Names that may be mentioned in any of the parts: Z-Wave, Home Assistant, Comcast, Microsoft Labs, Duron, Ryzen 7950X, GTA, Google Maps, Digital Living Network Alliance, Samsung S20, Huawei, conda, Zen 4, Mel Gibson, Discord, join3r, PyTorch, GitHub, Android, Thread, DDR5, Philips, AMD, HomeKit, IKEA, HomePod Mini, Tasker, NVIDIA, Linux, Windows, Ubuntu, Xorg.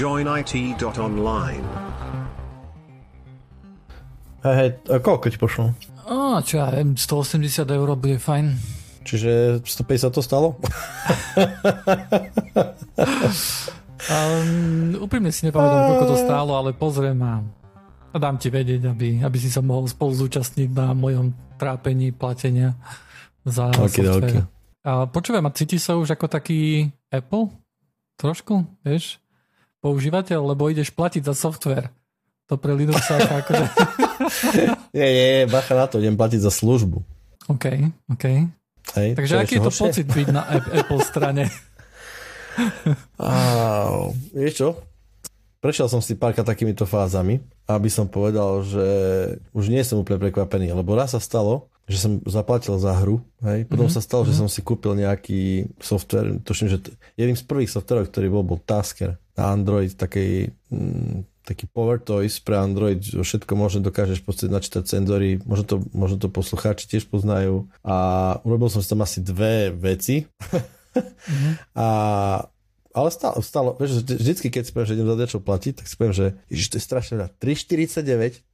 JoinIT.online. Hej, koľko ti pošlo? Čo ja viem, 180 eur bude fajn. Čiže 150 to stalo? Úprimne si nepamätám, koľko to stálo, ale pozriem a dám ti vedieť, aby si sa mohol spolu zúčastniť na mojom trápení platenia za software. Počúvaj ma, cíti sa už ako taký Apple? Trošku, vieš? Používateľ, lebo ideš platiť za software. To pre Linuxáka akože... Nie, bacha na to, idem platiť za službu. OK. Hej, takže aký je to horšie? Pocit byť na Apple strane? Vieš čo? Prešiel som si párka takýmito fázami, aby som povedal, že už nie som úplne prekvapený, lebo raz sa stalo, že som zaplatil za hru, hej? Potom sa stalo, že som si kúpil nejaký software, tuším, že jedným z prvých softverov, ktorý bol Tasker na Android, taký power toys pre Android, všetko možno dokážeš načítať senzory, možno to poslucháči tiež poznajú a urobil som si tam asi dve veci ale stále, vieš, vždycky keď si poviem, že idem za niečo platiť, tak si poviem, že ježiš, to je strašne rád, 3,49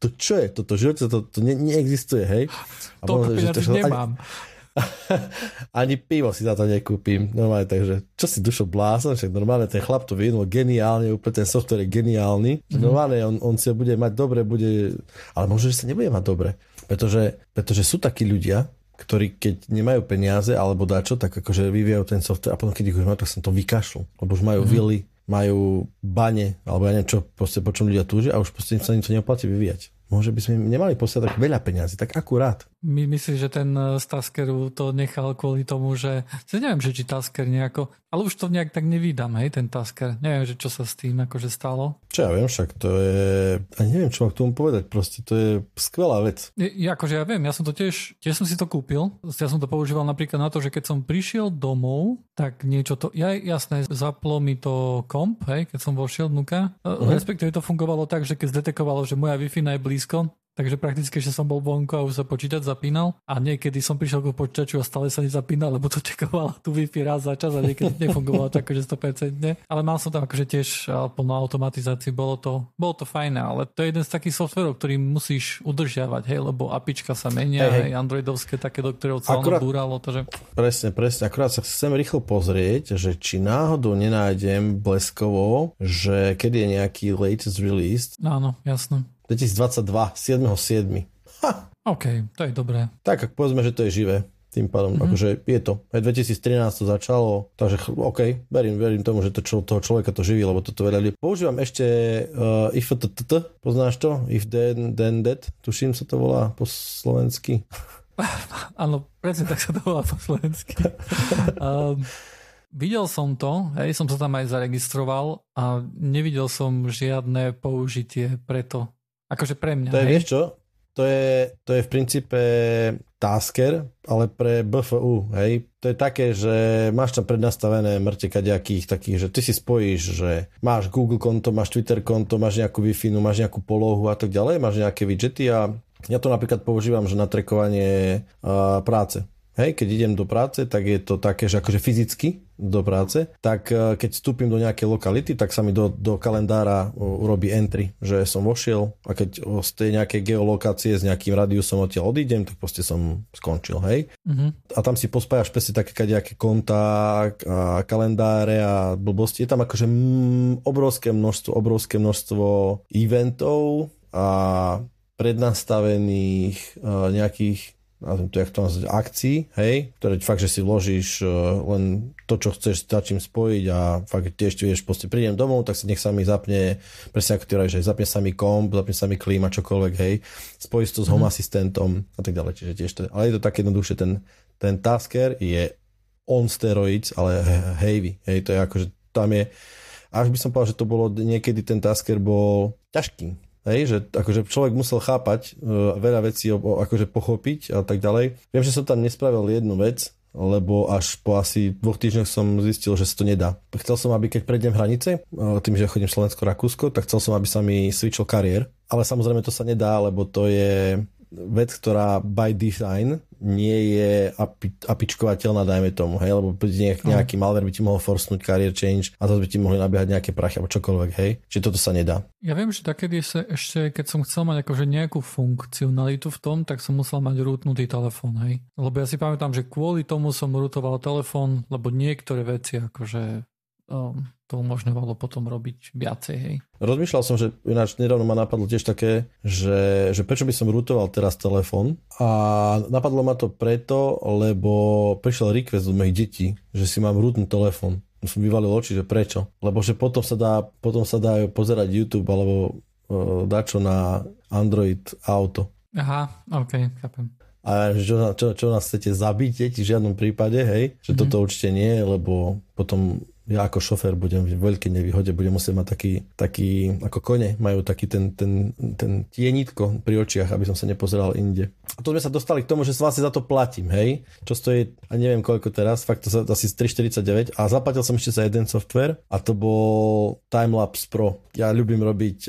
to čo je toto, živote to neexistuje, hej? A toľko peňazí nemám. Ani pivo si za to nekúpim normálne, takže čo si dušo blázon, však normálne ten chlap to vyvinul geniálne, úplne ten software je geniálny, normálne on si ho bude mať dobre, ale možno, že sa nebude mať dobre, pretože sú takí ľudia, ktorí keď nemajú peniaze alebo dačo, tak akože vyvíjajú ten software a potom keď ich už majú, tak som to vykašľu, lebo už majú vily, majú bane, alebo ja neviem čo, po čom ľudia túžia a už sa im to neoplatí vyvíjať. Môže by sme nemali posiať tak veľa peňazí, tak akurát. Myslíš, že ten z Taskeru to nechal kvôli tomu, že... Neviem, že či Tasker nejako... Ale už to nejak tak nevídam, hej, ten Tasker. Neviem, že čo sa s tým akože stalo. Čo ja viem, však to je... A neviem, čo mám k tomu povedať, proste to je skvelá vec. Ja viem, ja som to tiež som si to kúpil. Ja som to používal napríklad na to, že keď som prišiel domov, tak niečo to... Jasné, zaplo mi to komp, hej, keď som vošiel vnúka. Respektíve to fungovalo tak, že keď zdetekovalo, že moja Wi-Fi najbližšie blízko, takže prakticky, že som bol vonku a už sa počítač zapínal a niekedy som prišiel k počítaču a stále sa nezapínal, lebo to čakovala tu Wi-Fi raz za čas a niekedy nefungovalo to akože 100%. Ale mal som tam akože tiež plnú automatizáciu, bolo to fajné, ale to je jeden z takých softverov, ktorý musíš udržiavať, hej, lebo apička sa menia, hej. Androidovské také, do ktorého celé búralo. Takže... Presne, akurát sa chcem rýchlo pozrieť, že či náhodou nenájdem bleskovo, že kedy je nejaký latest release. Áno, jasné. 2022, 7.7. OK, to je dobré. Tak, ak povedzme, že to je živé, tým pádom, akože je to. Aj 2013 to začalo, takže OK, verím tomu, že toho človeka to živí, lebo toto veľa ľudí. Používam ešte if TTT, poznáš to? If then that, tuším sa to volá po slovensky. Áno, presne tak sa to volá po slovensky. Videl som to, hej, som sa tam aj zaregistroval a nevidel som žiadne použitie preto. Akože pre mňa. To je, vieš čo? To je v princípe Tasker, ale pre BFU, hej. To je také, že máš tam prednastavené mŕte kaďakých takých, že ty si spojíš, že máš Google konto, máš Twitter konto, máš nejakú Wi-Fi, máš nejakú polohu a tak ďalej, máš nejaké widgety a ja to napríklad používam, že na trackovanie práce. Hej, keď idem do práce, tak je to také, že akože fyzicky do práce, tak keď vstúpim do nejakej lokality, tak sa mi do kalendára urobí entry, že som vošiel a keď z tej nejakej geolokácie s nejakým radiusom odtiaľ odídem, tak proste som skončil, hej. A tam si pospájaš presne také kadejaké kontá a kalendáre a blbosti. Je tam akože obrovské množstvo eventov a prednastavených nejakých akcií, hej, ktoré fakt, že si vložíš len to, čo chceš, začím spojiť a fakt tiež vieš, proste prídem domov, tak si nech sa mi zapne, presne ako ty rajš, zapne sa mi komp, zapne sa mi klíma, čokoľvek, hej, spojíš to s Home Assistantom a tak ďalej, čiže tiež to, ale je to tak jednoduchšie, ten Tasker je on steroids, ale heavy, hej, to je akože, tam je, až by som povedal, že to bolo niekedy, ten Tasker bol ťažký. Hej, že akože človek musel chápať veľa vecí, akože pochopiť a tak ďalej. Viem, že som tam nespravil jednu vec, lebo až po asi 2 týždňoch som zistil, že sa to nedá. Chcel som, aby keď prejdem hranice, tým, že chodím Slovensko-Rakúsko, tak chcel som, aby sa mi switchol kariér. Ale samozrejme to sa nedá, lebo to je vec, ktorá by design nie je apičkovateľná, dajme tomu, hej, lebo nejaký malware by ti mohol forsnúť career change a to by ti mohli nabiehať nejaké prachy alebo čokoľvek, hej, čiže toto sa nedá. Ja viem, že takedy sa ešte, keď som chcel mať akože nejakú funkcionalitu v tom, tak som musel mať rootnutý telefón, hej, lebo ja si pamätám, že kvôli tomu som rootoval telefón, lebo niektoré veci akože to umožňovalo potom robiť viacej, hej. Rozmýšľal som, že ináč nedávno ma napadlo tiež také, že prečo by som rootoval teraz telefon, a napadlo ma to preto, lebo prišiel request od mojich detí, že si mám rootnúť telefon. Som vyvalil oči, že prečo, lebo že potom sa dá pozerať YouTube alebo dačo na Android Auto. Aha, ok, chápem. A čo nás chcete zabiť, deti, v žiadnom prípade, hej, že toto určite nie, lebo potom ja ako šofér budem v veľkej nevýhode, budem musieť mať taký ako kone, majú taký ten tienitko pri očiach, aby som sa nepozeral inde. A to sme sa dostali k tomu, že vlastne za to platím, hej, čo stojí, a neviem koľko teraz, fakt to sa asi 3,49, a zaplatil som ešte za jeden software a to bol Timelapse Pro. Ja ľubím robiť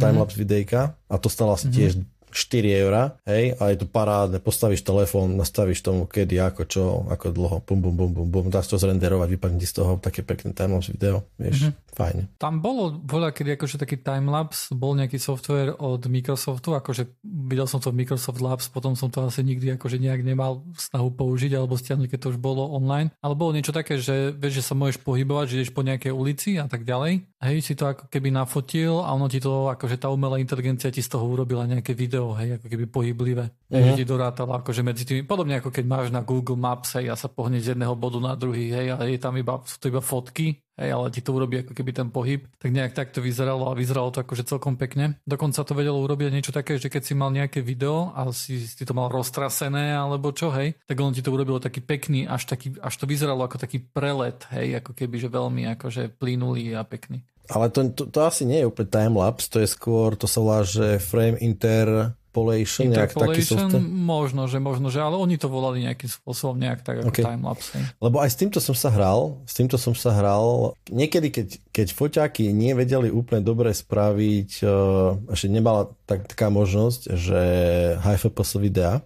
Timelapse videjka a to stalo asi tiež 4 €, hej, a je to parádne, postavíš telefón, nastavíš tomu kedy, ako čo, ako dlho, bum, bum, bum, bum, bum, dáš to zrenderovať, vypadne z toho také pekné timelapse video, vieš, fajn. Tam bolo voľa, kedy akože taký timelapse, bol nejaký software od Microsoftu, akože videl som to v Microsoft Labs, potom som to asi nikdy akože nejak nemal snahu použiť alebo stiahnuť, keď to už bolo online, ale bolo niečo také, že vieš, že sa môžeš pohybovať, že ideš po nejakej ulici a tak ďalej, hej, si to ako keby nafotil a ono ti to, akože tá umelá inteligencia ti z toho urobila nejaké video, hej, ako keby pohyblivé. Že ti dorátala akože medzi tými, podobne ako keď máš na Google Maps, hej, a sa pohne z jedného bodu na druhý, hej, a je tam sú to iba fotky, hej, ale ti to urobí ako keby ten pohyb. Tak nejak tak to vyzeralo a vyzeralo to akože celkom pekne. Dokonca to vedelo urobiť niečo také, že keď si mal nejaké video a si to mal roztrasené alebo čo, hej, tak on ti to urobilo taký pekný, až to vyzeralo ako taký prelet, hej, ako keby, že veľmi akože plynulý a pekný. Ale to asi nie je úplne timelapse, to je skôr, to sa volá, že frame interpolation, nejak taký software. Možno, že, ale oni to volali nejakým spôsobom, nejak tak ako timelapse. Ne? Lebo aj s týmto som sa hral, niekedy, keď foťáky nevedeli úplne dobre spraviť, ešte nemala taká možnosť, že HFPS videa,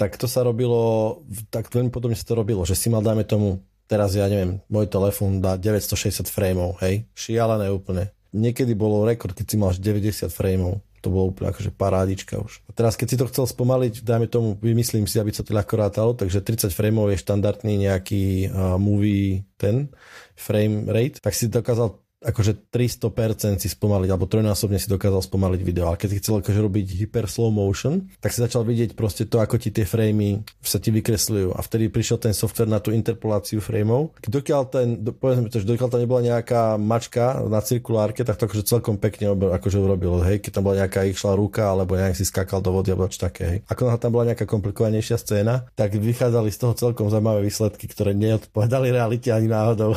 tak to sa robilo, tak veľmi podobne sa to robilo, že si mal, dáme tomu, teraz ja neviem, môj telefón dá 960 frameov, hej, šialené úplne. Niekedy bolo rekord, keď si mal 90 frameov, to bolo úplne akože parádička už. A teraz keď si to chcel spomaliť, dajme tomu, vymyslím si, aby sa to ľahko rátalo, takže 30 frameov je štandardný nejaký movie, ten frame rate, tak si dokázal akože 300% si spomaliť, alebo trojnásobne si dokázal spomaliť video. Ale keď si chcel akože robiť hyper slow motion, tak si začal vidieť proste to, ako ti tie framey sa ti vykresľujú. A vtedy prišiel ten software na tú interpoláciu frameov. Dokiaľ tam nebola nejaká mačka na cirkulárke, tak to akože celkom pekne akože urobilo. Hej, keď tam bola nejaká išla ruka, alebo nejak si skákal do vody, alebo čo také. Hej. Ako tam bola nejaká komplikovanejšia scéna, tak vychádzali z toho celkom zaujímavé výsledky, ktoré neodpovedali realite ani náhodou.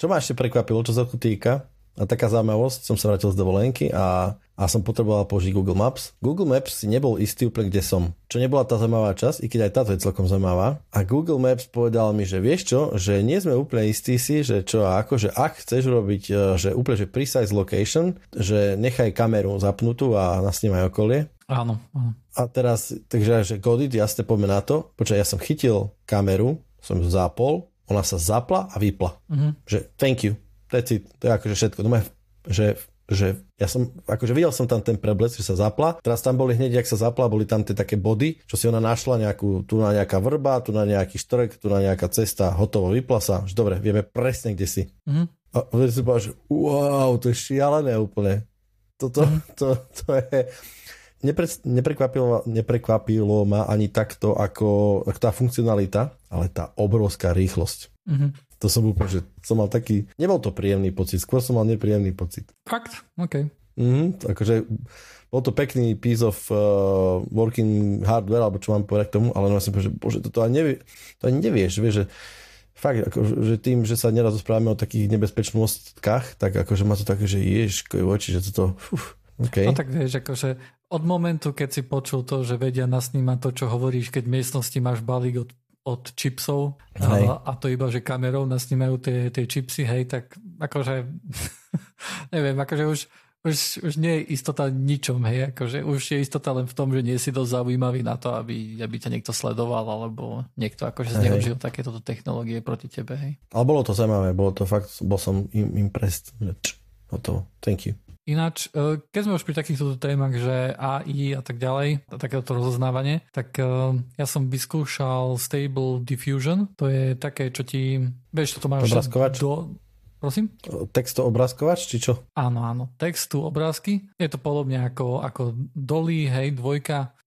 Čo ma ešte prekvapilo, čo sa to týka, a taká zaujímavosť, som sa vrátil z dovolenky a som potreboval použiť Google Maps. Google Maps si nebol istý úplne, kde som. Čo nebola tá zaujímavá časť, i keď aj táto je celkom zaujímavá. A Google Maps povedal mi, že vieš čo, že nie sme úplne istí si, že čo a ako, že ak chceš robiť, že úplne že precise location, že nechaj kameru zapnutú a nasnímaj okolie. Áno. A teraz, takže že godit, jasne poďme na to. Počkaj, ja som chytil kameru, som ju zapol, ona sa zapla a vypla. Že thank you. To je akože všetko. No, že ja som, akože videl som tam ten preblec, že sa zapla. Teraz tam boli hneď, jak sa zapla, boli tam tie také body, čo si ona našla nejakú, tu na nejaká vrba, tu na nejaký štrk, tu na nejaká cesta, hotovo, vypla sa. Že dobre, vieme presne, kde si. A vtedy si povedal, že wow, to je šialené úplne. To je... Neprekvapilo ma ani takto ako tá funkcionalita, ale tá obrovská rýchlosť. To som úplne, že som mal taký, nebol to príjemný pocit, skôr som mal nepríjemný pocit. Fakt? OK. Akože bol to pekný piece of working hardware, alebo čo mám povedať k tomu, ale no ja som povedal, že bože, to ani nevieš, vieš, že fakt, akože tým, že sa neraz rozprávame o takých nebezpečnostkách, tak akože má to také, že ježko je voči, že toto, OK. No tak vieš, akože od momentu, keď si počul to, že vedia nasnímať to, čo hovoríš, keď v miestnosti máš balík od čipsov a to iba, že kamerou nasnímajú tie čipsy, hej, tak akože neviem, akože už Už nie je istota ničom, hej, akože už je istota len v tom, že nie si dosť zaujímavý na to, aby ťa niekto sledoval, alebo niekto akože zneužil takéto technológie proti tebe, hej. Ale bolo to zaujímavé, bolo to fakt, bol som impressed, hotovo, thank you. Ináč, keď sme už pri takýchto témach, že AI a tak ďalej, takéto rozoznávanie, tak ja som vyskúšal Stable Diffusion, to je také, čo ti, vieš, toto máš do... Prosím? Textu obrázkovač, či čo? Áno, áno. Textu obrázky. Je to podobne ako DALL-E, hej, 2.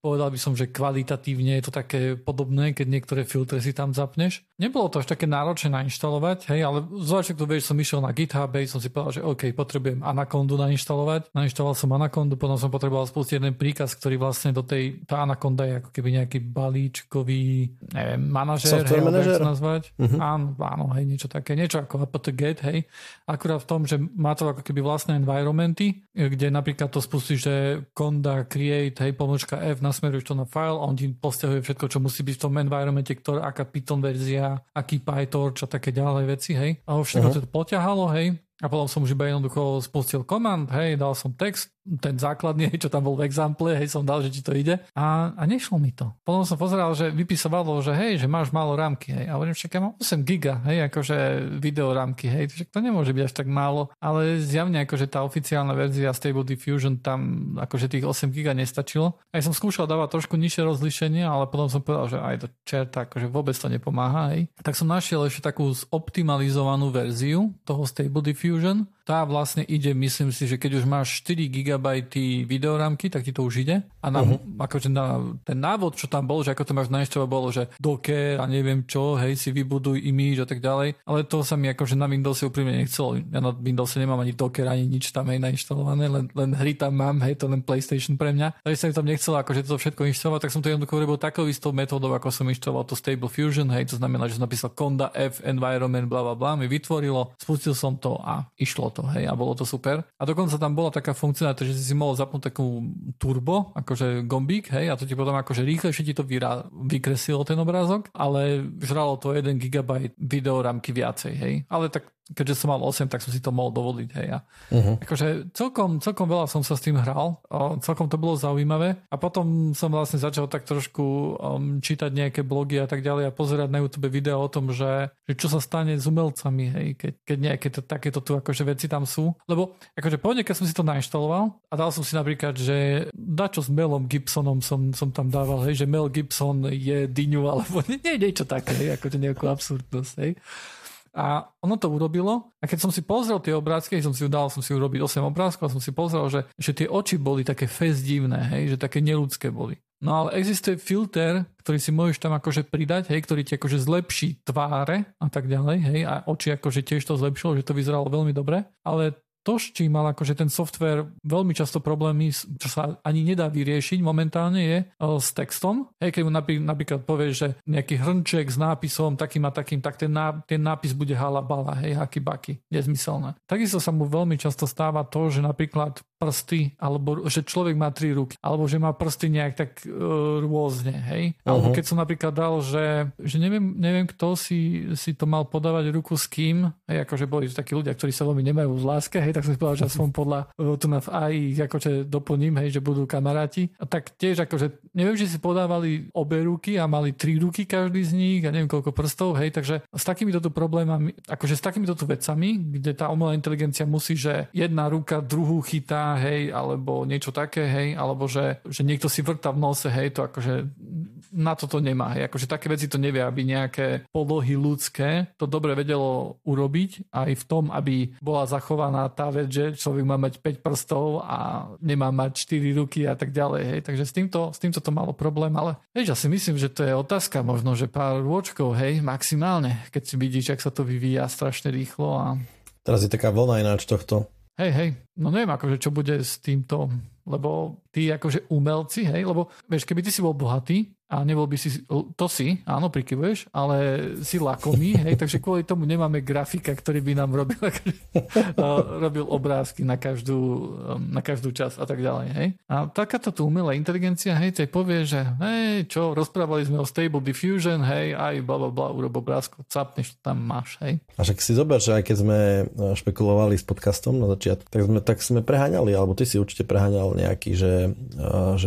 Povedal by som, že kvalitatívne je to také podobné, keď niektoré filtre si tam zapneš. Nebolo to až také náročné nainštalovať, hej, ale zvlášť, to vieš, som išiel na GitHub, hej, som si povedal, že OK, potrebujem Anacondu nainštalovať. Nainštaloval som Anacondu, potom som potreboval spustiť jeden príkaz, ktorý vlastne do tej, tá Anaconda je ako keby nejaký balíčkový, neviem, manažer, hej, ako to nazvať. Uh-huh. Áno, hej, niečo také, niečo ako apt-get, hej. Akurát v tom, že má to ako keby vlastné environmenty, kde napríklad to spustíš, že conda create, hej, pomočka F, nasmeruješ to na file a on ti posťahuje všetko, čo musí byť v tom environmente, ktorá, aká Python verzia, aký PyTorch a také ďalej veci, hej. A všetko to poťahalo, hej. A potom som už iba jednoducho spustil command, hej, dal som text, ten základný, čo tam bol v example, hej, som dal, že ti to ide. A nešlo mi to. Potom som pozeral, že vypisovalo, že hej, že máš málo rámky, hej. A hovorím, že ja mám 8 giga, hej, akože video rámky, hej, to nemôže byť až tak málo. Ale zjavne akože tá oficiálna verzia Stable Diffusion tam akože tých 8 giga nestačilo. Aj som skúšal dávať trošku nižšie rozlíšenie, ale potom som povedal, že aj do čerta, akože vôbec to nepomáha, hej. Tak som našiel ešte takú zoptimalizovanú verziu toho Stable Diffusion. Tá vlastne ide, myslím si, že keď už máš 4 GB videorámky, tak ti to už ide. A akože na ten návod, čo tam bol, že ako to máš nainštalovať, bolo, že Docker a neviem čo, hej, si vybuduj image a tak ďalej. Ale to sa mi akože na Windowse úprimne nechcelo. Ja na Windowse nemám ani Docker, ani nič tam, hej, nainštalované, len hry tam mám, hej, to len PlayStation pre mňa. Takže sa mi tam nechcelo akože to všetko inštalovať, tak som to jednoducho robil takou istou metódou, ako som inštaloval to Stable Fusion, hej, to znamená, že som napísal conda F environment bla bla bla, mi vytvorilo, spustil som to a išlo to, hej, a bolo to super. A dokonca tam bola taká funkcia, že si mohol zapnúť takú turbo, akože gombík, hej, a to ti potom akože rýchlejšie ti to vykresilo ten obrázok, ale žralo to 1 GB videorámky viacej, hej. Ale tak keďže som mal 8, tak som si to mohol dovoliť, hej. Akože celkom veľa som sa s tým hral, celkom to bolo zaujímavé. A potom som vlastne začal tak trošku čítať nejaké blogy a tak ďalej a pozerať na YouTube video o tom, že čo sa stane s umelcami, hej, keď nejaké takéto tu akože veci tam sú. Lebo akože pôvodne, keď som si to nainštaloval a dal som si napríklad, že dačo s Melom Gibsonom som tam dával, hej, že Mel Gibson je dyňu, alebo niečo také, hej, akože nejakú absurdnosť, hej. A ono to urobilo a keď som si pozrel tie obrázky, som si urobiť 8 obrázkov a som si pozrel, že tie oči boli také fest divné, hej, že také neľudské boli. No ale existuje filter, ktorý si môžeš tam akože pridať, hej, ktorý ti akože zlepší tváre a tak ďalej, hej, a oči akože tiež to zlepšilo, že to vyzeralo veľmi dobre, ale to, s čím mal akože ten software veľmi často problémy, čo sa ani nedá vyriešiť momentálne, je s textom. Hej, keď mu napríklad povieš, že nejaký hrnček s nápisom takým a takým, tak ten nápis bude halabala, hej, haky baky, nezmyselné. Takisto sa mu veľmi často stáva to, že napríklad prsty, alebo že človek má 3 ruky, alebo že má prsty nejak tak rôzne, hej. Alebo keď som napríklad dal, že neviem kto si to mal podávať ruku s kým, hej, akože boli takí ľudia, ktorí sa veľmi nemajú v láske, hej, tak som si povedal, že som podľa tu na v AI akože doplním, hej, že budú kamaráti. A tak tiež akože, neviem, že si podávali obe ruky a mali 3 ruky každý z nich a neviem koľko prstov, hej, takže s takýmito tu problémami, akože s takýmito tu vecami, kde tá umelá inteligencia musí, že jedna ruka druhú chytá, hej, alebo niečo také, hej, alebo že niekto si vrta v nose, hej, to akože na toto nemá, hej, akože také veci to nevie, aby nejaké polohy ľudské to dobre vedelo urobiť aj v tom, aby bola zachovaná tá vec, že človek má mať 5 prstov a nemá mať 4 ruky a tak ďalej, hej, takže s týmto to malo problém, ale hej, ja si myslím, že to je otázka možno, že pár rôčkov, hej, maximálne, keď si vidíš, ak sa to vyvíja strašne rýchlo a... Teraz je taká vlna ináč tohto. Hej, no neviem akože čo bude s týmto, lebo tí akože umelci, hej, lebo vieš, keby ty si bol bohatý a nebol by si, to si, áno, prikyvuješ, ale si lakomý, hej, takže kvôli tomu nemáme grafika, ktorý by nám robil, robil obrázky na každú časť a tak ďalej, hej. A takáto tu umelá inteligencia, hej, tej povie, že hej, čo, rozprávali sme o Stable Diffusion, hej, aj blablabla, urob obrázku, capneš, tam máš, hej. A však si zober, že aj keď sme špekulovali s podcastom na začiatku, tak sme tak sme preháňali, alebo ty si určite preháňal nejaký, že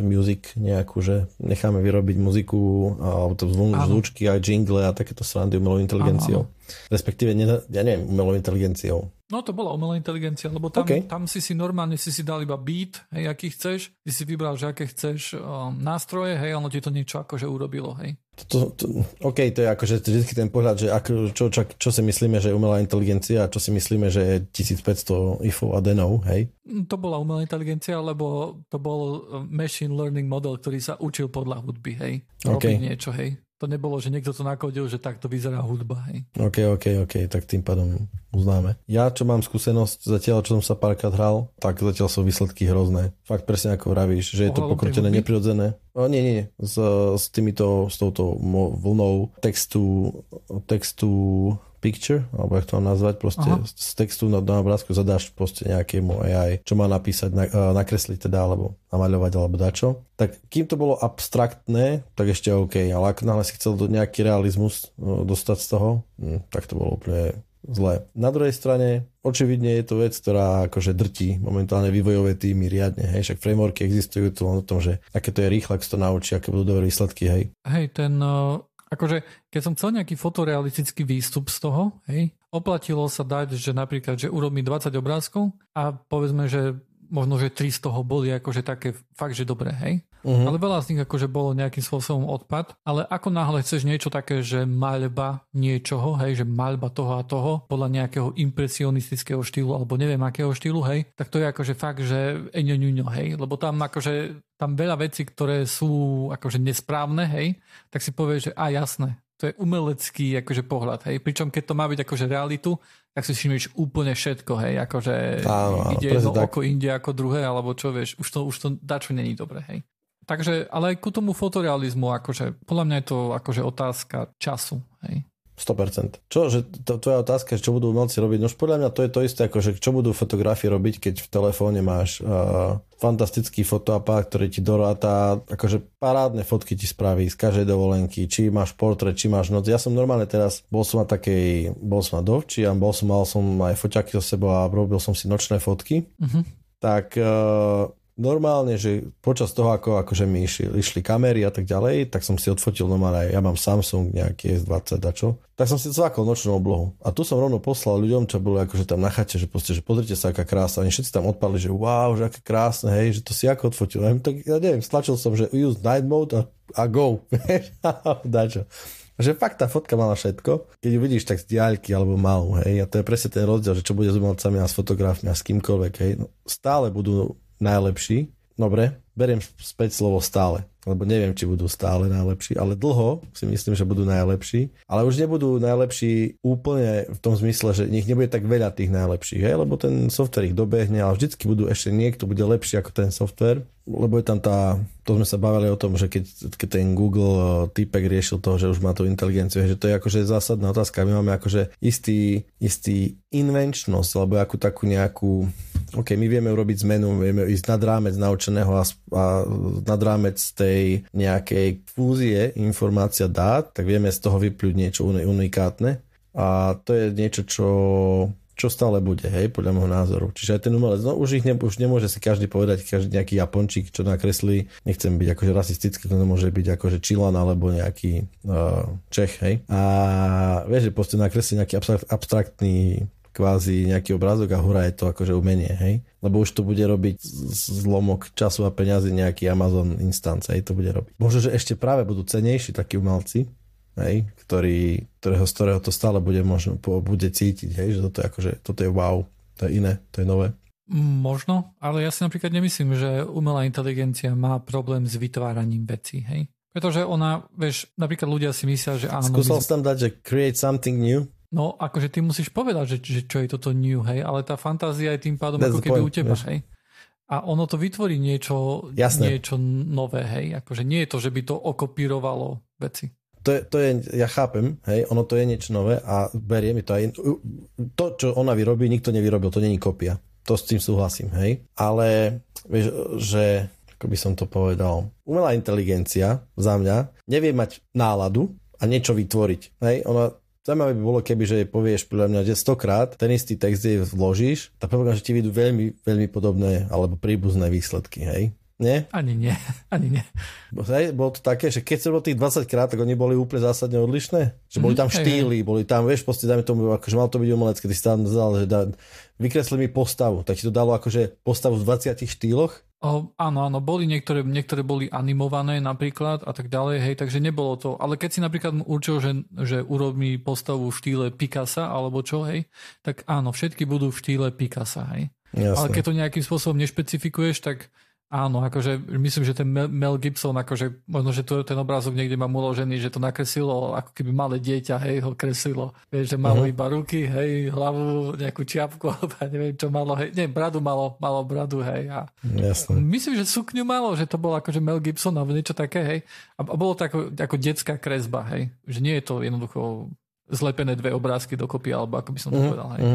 music nejakú, že necháme vyrobiť muziku, alebo to zvučky a jingle a takéto srandy umelou inteligenciou. Áno. Respektíve, ja neviem, umelou inteligenciou. No to bola umelá inteligencia, lebo tam, okay. Tam si normálne si dal iba beat, hej, aký chceš, ty si vybral, že aké chceš nástroje, hej, ono ti to niečo akože urobilo, hej. OK, to je akože vždy ten pohľad, že čo si myslíme, že je umelá inteligencia a čo si myslíme, že je 1500 ifov a denov, hej. To bola umelá inteligencia, lebo to bol machine learning model, ktorý sa učil podľa hudby, hej. Robiť niečo, hej. To nebolo, že niekto to nakodil, že takto vyzerá hudba. Hej. OK, tak tým pádom uznáme. Ja, čo mám skúsenosť zatiaľ, čo som sa párkrát hral, tak zatiaľ sú výsledky hrozné. Fakt presne ako vravíš, že je to pokrutené, neprirodzené. Nie. S touto vlnou textu picture, alebo jak to mám nazvať, proste z textu na obrázku zadáš proste nejakému AI, čo má napísať, nakresliť teda, alebo namaľovať, alebo dačo. Tak kým to bolo abstraktné, tak ešte OK, ale ak náhle si chcel nejaký realizmus dostať z toho, tak to bolo úplne zlé. Na druhej strane, očividne je to vec, ktorá akože drtí momentálne vývojové týmy riadne, hej, však frameworky existujú tu len o tom, že aké to je rýchle, ak to naučí, aké budú dobré výsledky, hej. Hej, akože, keď som chcel nejaký fotorealistický výstup z toho, hej, oplatilo sa dať, že napríklad, že urobím 20 obrázkov a povedzme, že možno, že 3 z toho boli akože také fakt, že dobré, hej. Uh-huh. Ale veľa z nich akože bolo nejakým spôsobom odpad. Ale ako náhle chceš niečo také, že maľba niečoho, hej, že maľba toho a toho podľa nejakého impresionistického štýlu alebo neviem akého štýlu, hej, tak to je akože fakt, že hej, lebo tam akože tam veľa vecí, ktoré sú akože nesprávne, hej, tak si povieš, že jasné, to je umelecký akože pohľad, hej. Pričom keď to má byť akože realitu, tak si všimneš úplne všetko, hej, akože ide jedno oko inde ako druhé, alebo čo vieš, už to dačo není dobre, hej. Takže, ale aj ku tomu fotorealizmu, akože, podľa mňa je to akože otázka času, hej. 100%. Čo, že tvoja otázka, čo budú umelci robiť? No už podľa mňa to je to isté, akože čo budú fotografie robiť, keď v telefóne máš fantastický fotoaparát, ktorý ti doráta, akože parádne fotky ti spraví z každej dovolenky, či máš portrét, či máš noc. Ja som normálne teraz, bol som na dovči a mal som aj foťaky so sebou a robil som si nočné fotky. Mm-hmm. Tak normálne, že počas toho, akože mi išli kamery a tak ďalej, tak som si odfotil normálne, ja mám Samsung nejaký S20 a čo, tak som si cvakol nočnú oblohu. A tu som rovno poslal ľuďom, čo bolo akože tam na chate, že pozrite sa, aká krásna. Oni všetci tam odpadli, že wow, že aké krásne, hej, že to si ako odfotil. Ja neviem, stlačil som, že use night mode a go. Dačo. Že fakt tá fotka mala všetko, keď ju vidíš tak z diaľky alebo malú, hej, a to je presne ten rozdiel, že čo bude s umelcami a s fotografmi a s kýmkoľvek, hej, no, stále budú najlepší. Dobre, beriem späť slovo stále, lebo neviem, či budú stále najlepší, ale dlho si myslím, že budú najlepší, ale už nebudú najlepší úplne v tom zmysle, že nech nebude tak veľa tých najlepších, hej? Lebo ten software ich dobehne, ale vždycky budú ešte niekto, bude lepší ako ten software, lebo je tam to sme sa bavili o tom, že keď ten Google týpek riešil to, že už má tú inteligenciu, že to je akože zásadná otázka, my máme akože istý invenčnosť, alebo akú takú nejakú OK, my vieme urobiť zmenu, vieme ísť nad rámec naučeného a nad rámec tej nejakej fúzie informácia dát, tak vieme z toho vypľuť niečo unikátne a to je niečo, čo stále bude, hej, podľa môjho názoru. Čiže aj ten umelec, no už už nemôže si každý povedať, každý nejaký Japončík, čo nakreslí, nechcem byť akože rasistický, to môže byť akože Čilan alebo nejaký Čech, hej. A vieš, že proste nakreslí nejaký abstraktný kvázi nejaký obrázok a hura je to akože umenie, hej? Lebo už to bude robiť zlomok času a peňazí nejaký Amazon instanc, hej, to bude robiť. Možno, že ešte práve budú cenejší takí umelci, hej, z ktorého to stále bude možno bude cítiť, hej, že toto je akože, toto je wow, to je iné, to je nové. Možno, ale ja si napríklad nemyslím, že umelá inteligencia má problém s vytváraním vecí, hej? Pretože ona, vieš, napríklad ľudia si myslia, že áno. Skúsal som tam dať, že create something new. No, akože ty musíš povedať, že čo je toto new, hej, ale tá fantázia je tým pádom that's ako keby point, u teba, hej. A ono to vytvorí niečo nové, hej, akože nie je to, že by to okopírovalo veci. To je, ja chápem, hej, ono to je niečo nové a berie mi to aj to, čo ona vyrobí, nikto nevyrobil, to není kopia. To s tým súhlasím, hej. Ale vieš, že ako by som to povedal, umelá inteligencia za mňa nevie mať náladu a niečo vytvoriť, hej, ona Zaujímavé by bolo, keby, že povieš podľa mňa 100-krát, ten istý text jej vložíš, tak povedám, že ti vidú veľmi, veľmi podobné alebo príbuzné výsledky, hej? Nie? Ani nie. Bolo to také, že keď sa bolo tých 20 krát, tak oni boli úplne zásadne odlišné. Že boli tam štýly, boli tam, vieš, proste dajme tomu, akože malo to byť umelecké, keď si tam zdal, že vykreslili mi postavu, tak ti to dalo akože postavu v 20 štýloch. Áno, boli niektoré boli animované napríklad a tak ďalej, hej, takže nebolo to, ale keď si napríklad určil, že urobí postavu v štýle Picassa alebo čo, hej, tak áno, všetky budú v štýle Picassa, hej. Jasne. Ale keď to nejakým spôsobom nešpecifikuješ, tak áno, akože myslím, že ten Mel Gibson, akože možno, že to, ten obrázok niekde mám uložený, že to nakreslilo, ako keby malé dieťa, hej, ho kreslilo. Vieš, že malo iba ruky, hej, hlavu, nejakú čiapku, alebo neviem, čo malo, hej, nie, bradu malo bradu, hej. A jasne. Myslím, že sukňu malo, že to bol akože Mel Gibson, alebo niečo také, hej. A bolo to ako detská kresba, hej. Že nie je to jednoducho zlepené dve obrázky dokopy, alebo ako by som to povedal, hej.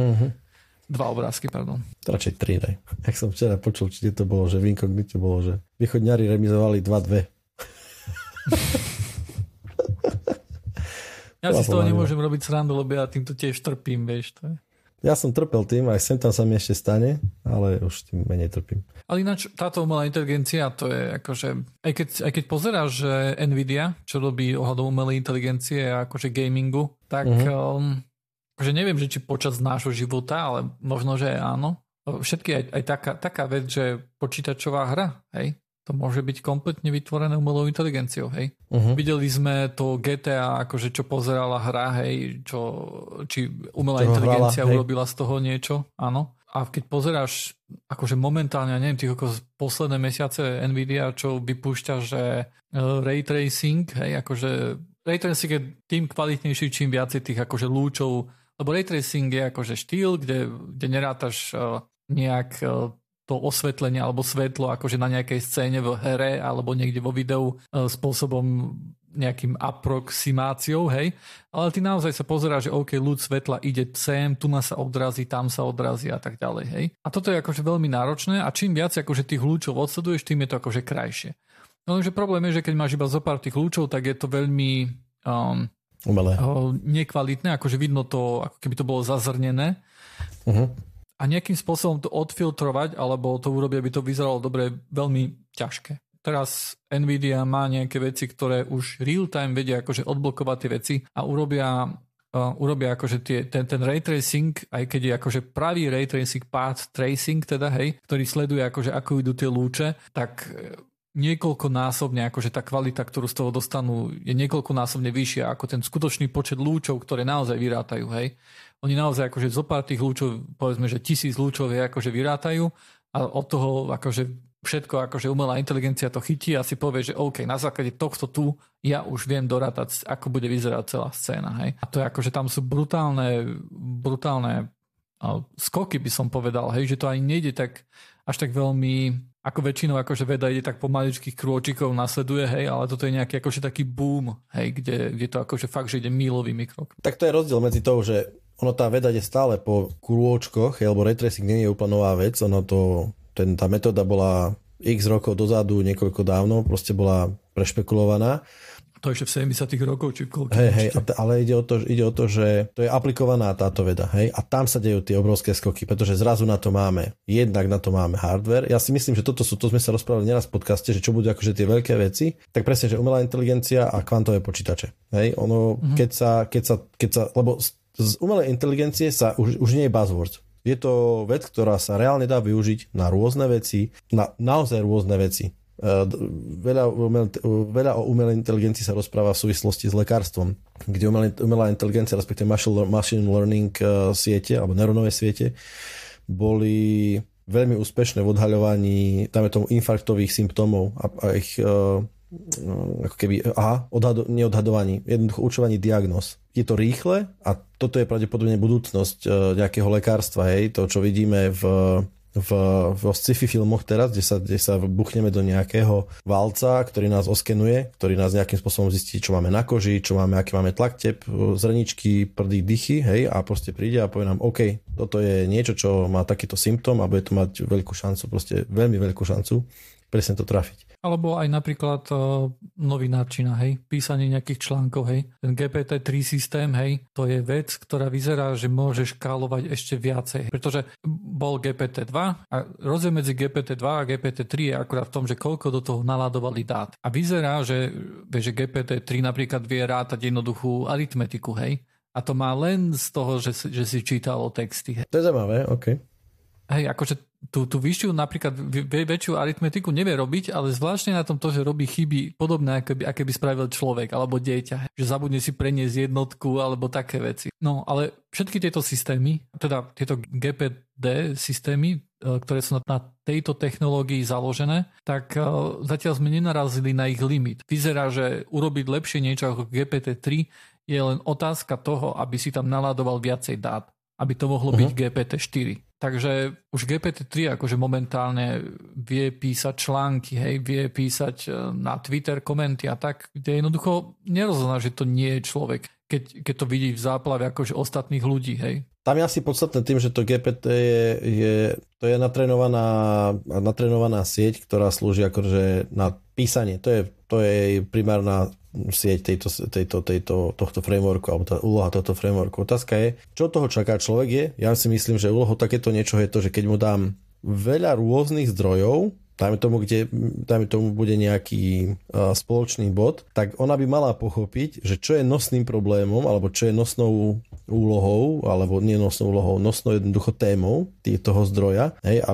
Dva obrázky, pardon. Radšej tri, daj. Jak som včera počul, či to bolo, že v inkognite bolo, že východňari remizovali 2-2. Ja si z toho nemôžem robiť srandu, lebo ja týmto tiež trpím, vieš. To je. Ja som trpel tým, aj sem tam sa mi ešte stane, ale už tým menej trpím. Ale ináč táto umelá inteligencia, to je akože, aj keď pozeráš, že NVIDIA, čo robí ohľadom umelej inteligencie a akože gamingu, tak... že neviem, že či počas nášho života, ale možno, že áno. Všetky aj taká vec, že počítačová hra, hej, to môže byť kompletne vytvorené umelou inteligenciou, hej. Videli sme to GTA, akože čo pozerala hra, hej, či umelá inteligencia urobila z toho niečo, áno. A keď pozeráš, akože momentálne, neviem, tých okolo posledné mesiace NVIDIA, čo vypúšťa, že ray tracing, hej, akože ray tracing je tým kvalitnejší, čím viacej tých akože lúčov. Lebo ray tracing je akože štýl, kde nerátaš nejak to osvetlenie alebo svetlo akože na nejakej scéne v here alebo niekde vo videu spôsobom nejakým aproximáciou, hej. Ale ty naozaj sa pozeráš, že OK, ľud svetla ide sem, tu sa odrazí, tam sa odrazí a tak ďalej, hej. A toto je akože veľmi náročné a čím viac akože tých ľúčov odsleduješ, tým je to akože krajšie. No lenže problém je, že keď máš iba zo pár tých ľúčov, tak je to veľmi... umelé. Nekvalitné, akože vidno to, ako keby to bolo zazrnené. A nejakým spôsobom to odfiltrovať, alebo to urobiť, aby to vyzeralo dobre, veľmi ťažké. Teraz NVIDIA má nejaké veci, ktoré už real-time vedia akože odblokovať tie veci a urobia akože ten ray tracing, aj keď je akože pravý ray tracing, path tracing teda, hej, ktorý sleduje akože ako idú tie lúče, tak... niekoľkonásobne, akože tá kvalita, ktorú z toho dostanú, je niekoľkonásobne vyššia ako ten skutočný počet lúčov, ktoré naozaj vyrátajú, hej. Oni naozaj akože zo pár tých lúčov, povedzme, že 1000 lúčov je akože vyrátajú a od toho akože všetko akože umelá inteligencia to chytí a si povie, že OK, na základe tohto tu ja už viem dorátať, ako bude vyzerať celá scéna, hej. A to je akože tam sú brutálne skoky, by som povedal, hej, že to ani nejde tak až tak veľmi... Ako väčšinou akože veda ide tak po maličkých krôčikov nasleduje, hej, ale toto je nejaký akože taký boom, hej, kde to akože fakt, že ide mílovými krokmi. Tak to je rozdiel medzi tou, že ono tá veda ide stále po krôčkoch, hej, lebo ray tracing nie je úplne nová vec, ono to, tá metóda bola x rokov dozadu, niekoľko dávno, proste bola prešpekulovaná. To ešte v 70 rokov, či koľko. Hej, ale ide o to, že to je aplikovaná táto veda, hej, a tam sa dejú tie obrovské skoky, pretože zrazu na to máme, jednak na to máme hardware. Ja si myslím, že to sme sa rozprávali nieraz v podcaste, že čo budú akože tie veľké veci, tak presne, že umelá inteligencia a kvantové počítače, hej, ono, keď sa, lebo z umelej inteligencie sa už nie je buzzword. Je to vec, ktorá sa reálne dá využiť na rôzne veci, na naozaj rôzne veci. Veľa o umelej inteligencii sa rozpráva v súvislosti s lekárstvom, kde umelá inteligencia, respektíve machine learning siete alebo neurónové siete boli veľmi úspešné v odhaľovaní tam je tomu infarktových symptómov a ich ako keby neodhadovaní, jednoducho určovaní diagnóz. Je to rýchle a toto je pravdepodobne budúcnosť nejakého lekárstva, hej, to čo vidíme v sci-fi filmoch teraz, kde sa buchneme do nejakého valca, ktorý nás oskenuje, ktorý nás nejakým spôsobom zistí, čo máme na koži, aký máme tlak tep, zrničky, prdý, dychy, hej, a proste príde a povie nám, OK, toto je niečo, čo má takýto symptóm a bude to mať veľkú šancu, proste veľmi veľkú šancu presne to trafiť. Alebo aj napríklad novinárčina, hej, písanie nejakých článkov, hej. Ten GPT-3 systém, hej, to je vec, ktorá vyzerá, že môže škálovať ešte viacej, hej. Pretože bol GPT-2 a rozdiel medzi GPT-2 a GPT-3 je akurát v tom, že koľko do toho naladovali dát. A vyzerá, že GPT-3 napríklad vie rátať jednoduchú aritmetiku, hej. A to má len z toho, že si čítalo texty. Hej. To je zaujímavé, okej. Okay. Hej, akože tú vyššiu, napríklad väčšiu aritmetiku nevie robiť, ale zvláštne na tom to, že robí chyby podobné, aké by spravil človek alebo dieťa. Hej. Že zabudne si preniesť jednotku alebo také veci. No, ale všetky tieto systémy, teda tieto GPD systémy, ktoré sú na tejto technológii založené, tak zatiaľ sme nenarazili na ich limit. Vyzerá, že urobiť lepšie niečo ako GPT-3 je len otázka toho, aby si tam naladoval viacej dát. Aby to mohlo byť GPT-4. Takže už GPT-3 akože momentálne vie písať články, hej, vie písať na Twitter komenty a tak, kde jednoducho nerozozná, že to nie je človek, keď to vidí v záplave akože ostatných ľudí, hej. Tam je asi podstatné tým, že to GPT je natrénovaná sieť, ktorá slúži akože na písanie. To je primárna sieť tohto frameworku, alebo tá úloha tohto frameworku. Otázka je, čo toho čaká človek je? Ja si myslím, že úlohou takéto niečo je to, že keď mu dám veľa rôznych zdrojov, dajme tomu bude nejaký spoločný bod, tak ona by mala pochopiť, že čo je nosným problémom, alebo čo je nosnou úlohou, alebo nie nosnou úlohou, nosnou jednoducho témou toho zdroja, hej, a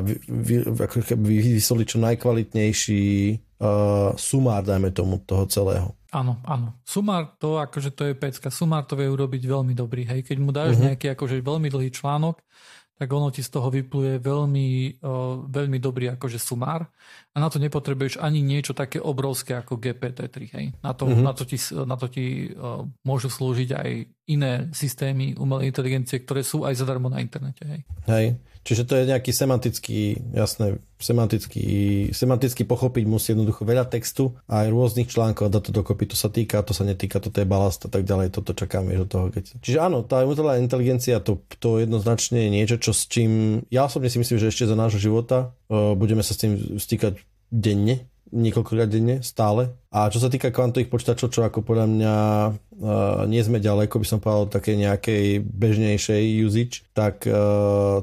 vysoli čo najkvalitnejší sumár, dajme tomu, toho celého. Áno, áno. Sumár to, akože to je pecka. Sumár to vie urobiť veľmi dobrý, hej. Keď mu dáš nejaký akože veľmi dlhý článok, tak ono ti z toho vypluje veľmi dobrý akože sumár a na to nepotrebuješ ani niečo také obrovské ako GPT-3, hej. Na to ti môžu slúžiť aj iné systémy umelej inteligencie, ktoré sú aj zadarmo na internete, hej. Hej. Čiže to je nejaký semantický pochopiť, musí jednoducho veľa textu a aj rôznych článkov dať to dokopy, to sa týka, to sa netýka, toto je balast a tak ďalej, toto čakáme do toho. Čiže áno, tá umelá inteligencia to jednoznačne je niečo, čo s čím, ja osobne si myslím, že ešte za nášho života budeme sa s tým stýkať denne, niekoľkokrát denne, stále. A čo sa týka kvantových počítačov, čo ako podľa mňa nie sme ďaleko, by som povedal, také nejakej bežnejšej usage, tak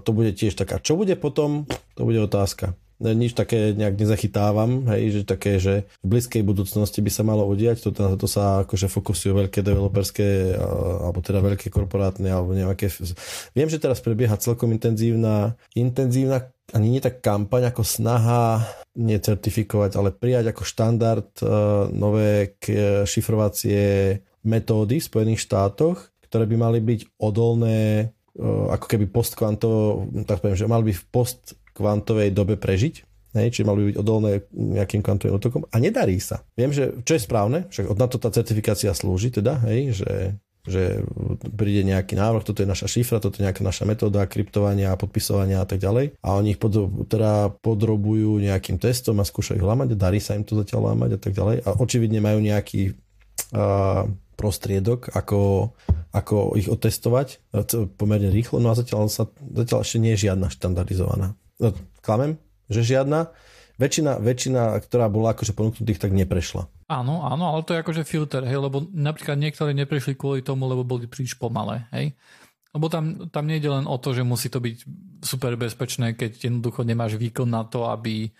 to bude tiež taká. Čo bude potom, to bude otázka. Nič také nejak nezachytávam, hej, že také, že v blízkej budúcnosti by sa malo udiať, to sa akože fokusujú veľké developerské alebo teda veľké korporátne alebo nejaké. Viem, že teraz prebieha celkom intenzívna ani nie tak kampaň, ako snaha necertifikovať, ale prijať ako štandard nové šifrovacie metódy v Spojených štátoch, ktoré by mali byť odolné ako keby postkvantovo, tak poviem, že mali by v postkvantovej dobe prežiť, hej, čiže mali by byť odolné nejakým kvantovým útokom a nedarí sa. Viem, že čo je správne, však na to tá certifikácia slúži teda, hej, že príde nejaký návrh, toto je naša šifra, toto je nejaká naša metóda kryptovania, podpisovania a tak ďalej. A oni ich podrobujú nejakým testom a skúšajú ich lámať, darí sa im to zatiaľ lámať a tak ďalej. A očividne majú nejaký prostriedok, ako ich otestovať pomerne rýchlo, no a zatiaľ ešte nie je žiadna štandardizovaná. Klamem, že žiadna. Väčšina, ktorá bola akože ponúknutých, tak neprešla. Áno, áno, ale to je akože filter, hej, lebo napríklad niektoré neprešli kvôli tomu, lebo boli príliš pomalé, hej. Lebo tam nejde len o to, že musí to byť super bezpečné, keď jednoducho nemáš výkon na to, aby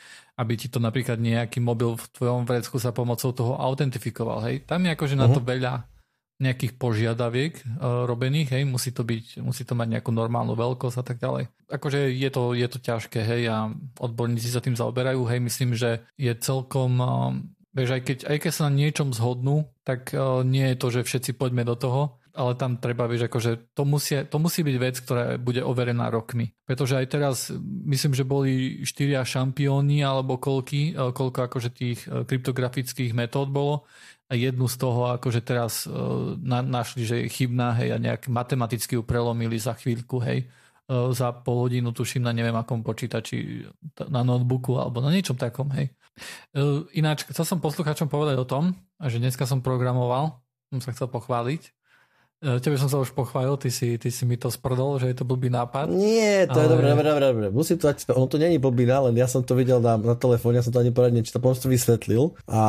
ti to napríklad nejaký mobil v tvojom vrecku sa pomocou toho autentifikoval, hej. Tam je akože na to veľa nejakých požiadaviek robených, hej, musí to mať nejakú normálnu veľkosť a tak ďalej. Akože je to ťažké, hej, a odborníci sa tým zaoberajú, hej, myslím, že je celkom, vieš, aj keď sa na niečom zhodnú, tak nie je to, že všetci poďme do toho, ale tam treba, vieš, akože to musí byť vec, ktorá bude overená rokmi. Pretože aj teraz, myslím, že boli 4 šampióni, alebo koľko akože tých kryptografických metód bolo, a jednu z toho akože teraz našli, že je chybná, hej, a nejak matematicky ju prelomili za chvíľku, hej, za pol hodinu, tuším, na neviem akom počítači, na notebooku alebo na niečom takom, hej. Ináč, chcel som poslucháčom povedať o tom, že dneska som programoval, som sa chcel pochváliť, Tebe som sa už pochválil, ty si mi to sprdol, že je to blbý nápad. Nie, to ale... je dobre. Musím to dať, on to není blbina, len ja som to videl na telefóne, ja som to ani poradne čítal, potom som to vysvetlil a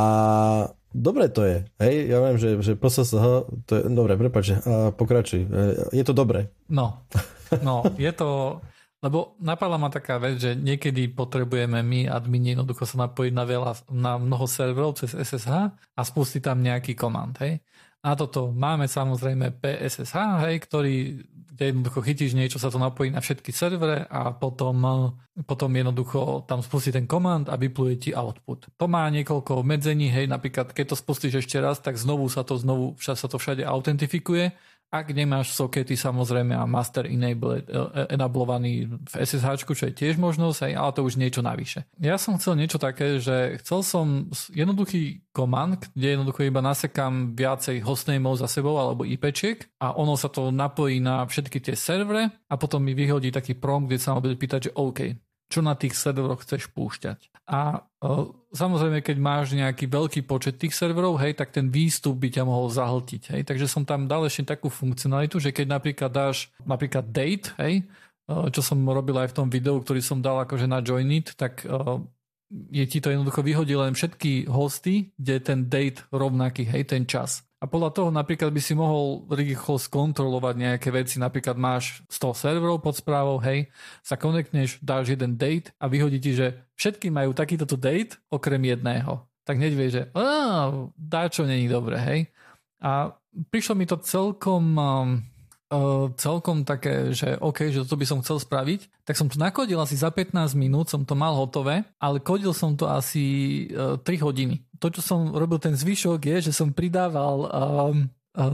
dobre to je. Hej, ja viem, že PSSH, to je dobre, prepáč, pokračuj. Je to dobre. No, je to... Lebo napadla ma taká vec, že niekedy potrebujeme my, admini, jednoducho sa napojiť na mnoho serverov cez SSH a spustiť tam nejaký command, hej. Na toto máme samozrejme PSSH, hej, ktorý jednoducho chytíš niečo, sa to napojí na všetky servere a potom jednoducho tam spustí ten command a vypluje ti output. To má niekoľko obmedzení, hej, napríklad keď to spustíš ešte raz, tak znovu sa to všade autentifikuje. Ak nemáš sokety samozrejme a master enablovaný v SSH, čo je tiež možnosť, ale to už niečo navyše. Ja som chcel niečo také, že chcel som jednoduchý command, kde jednoducho iba nasekám viacej hostnameov za sebou alebo IP-čiek a ono sa to napojí na všetky tie servere a potom mi vyhodí taký prompt, kde sa ma bude pýtať, že OK, čo na tých serveroch chceš púšťať. A samozrejme, keď máš nejaký veľký počet tých serverov, hej, tak ten výstup by ťa mohol zahltiť. Hej. Takže som tam dal ešte takú funkcionalitu, že keď napríklad dáš napríklad date, hej, čo som robil aj v tom videu, ktorý som dal akože na JoinIT, tak je ti to jednoducho vyhodí len všetky hosty, kde ten date rovnaký, hej, ten čas. A podľa toho napríklad by si mohol rýchlo skontrolovať nejaké veci. Napríklad máš 100 serverov pod správou, hej, sa konektneš, dáš jeden date a vyhodí ti, že všetky majú takýto date okrem jedného. Tak hneď vieš, že dáčo není dobre, hej. A prišlo mi to celkom také, že OK, že toto by som chcel spraviť, tak som to nakodil asi za 15 minút, som to mal hotové, ale kodil som to asi 3 hodiny. To, čo som robil ten zvyšok, je, že som pridával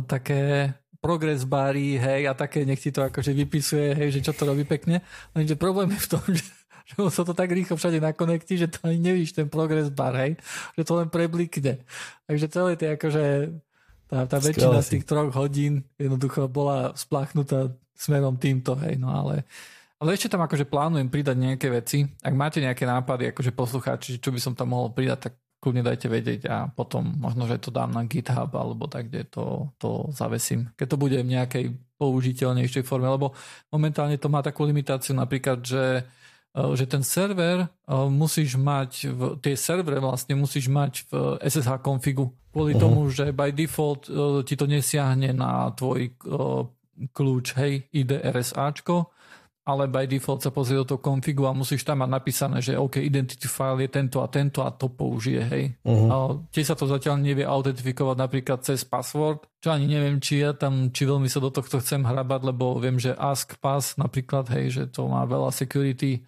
také progress bary, hej, a také, nech ti to akože vypisuje, hej, že čo to robí pekne. Lenže problém je v tom, že sa to tak rýchlo všade nakonekti, že to ani nevíš ten progress bar, hej, že to len preblikne. Takže celé tie akože tá väčšina z tých 3 hodín jednoducho bola spláchnutá smerom týmto, hej, no ale... Ale ešte tam akože plánujem pridať nejaké veci. Ak máte nejaké nápady, akože poslucháči, čo by som tam mohol pridať, tak kľudne dajte vedieť a potom možno, že to dám na GitHub alebo tak, kde to zavesím. Keď to bude v nejakej použiteľnejšej forme, lebo momentálne to má takú limitáciu napríklad, že ten server musíš mať, tie servere vlastne musíš mať v SSH konfigu. Kvôli tomu, že by default ti to nesiahne na tvoj kľúč, hej, IDRSAčko, ale by default sa pozrie do toho konfigu a musíš tam mať napísané, že OK, identity file je tento a to použije, hej. Tie sa to zatiaľ nevie autentifikovať napríklad cez password, čo ani neviem, či ja tam, či veľmi sa do tohto chcem hrabať, lebo viem, že askpass napríklad, hej, že to má veľa security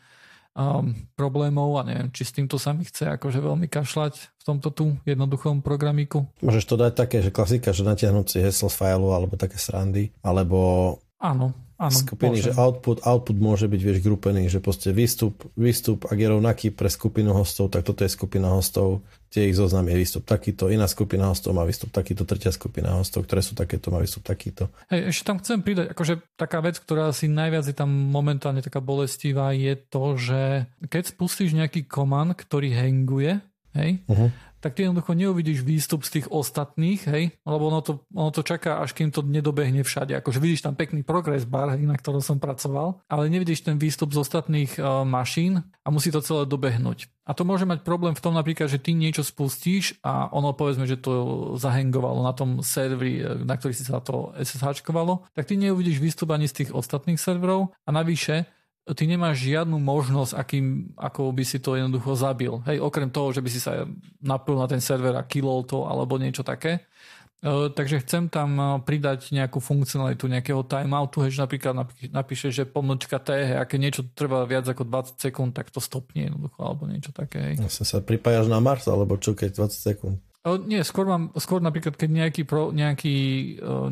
problémov a neviem, či s týmto sa mi chce akože veľmi kašľať v tomto tu jednoduchom programíku. Môžeš to dať také, že klasika, že natiahnuť si heslo z failu alebo také srandy, alebo... Áno, skupiny, že output môže byť, vieš, grupený, že proste výstup, ak je rovnaký pre skupinu hostov, tak toto je skupina hostov, tie ich zoznam je výstup takýto, iná skupina hostov má výstup takýto, tretia skupina hostov, ktoré sú takéto, má výstup takýto. Hej, ešte tam chcem pridať, akože taká vec, ktorá asi najviac je tam momentálne taká bolestivá, je to, že keď spustíš nejaký command, ktorý hanguje, hej, tak ty jednoducho neuvidíš výstup z tých ostatných, hej, lebo ono to čaká, až kým to nedobehne všade. Akože vidíš tam pekný progress bar, na ktorom som pracoval, ale nevidíš ten výstup z ostatných mašín a musí to celé dobehnúť. A to môže mať problém v tom napríklad, že ty niečo spustíš a ono povedzme, že to zahangovalo na tom serveri, na ktorý si sa to SSH-čkovalo, tak ty neuvidíš výstup ani z tých ostatných serverov a navyše ty nemáš žiadnu možnosť, ako by si to jednoducho zabil. Hej, okrem toho, že by si sa napil na ten server a killol to, alebo niečo také. Takže chcem tam pridať nejakú funkcionalitu, nejakého timeoutu, že napríklad napíše, že pomlčka T, hej, a keď niečo trvá viac ako 20 sekúnd, tak to stopne jednoducho, alebo niečo také. Hej. Ja sa pripájaš na Mars, alebo čo, keď 20 sekúnd? Nie, skôr napríklad, keď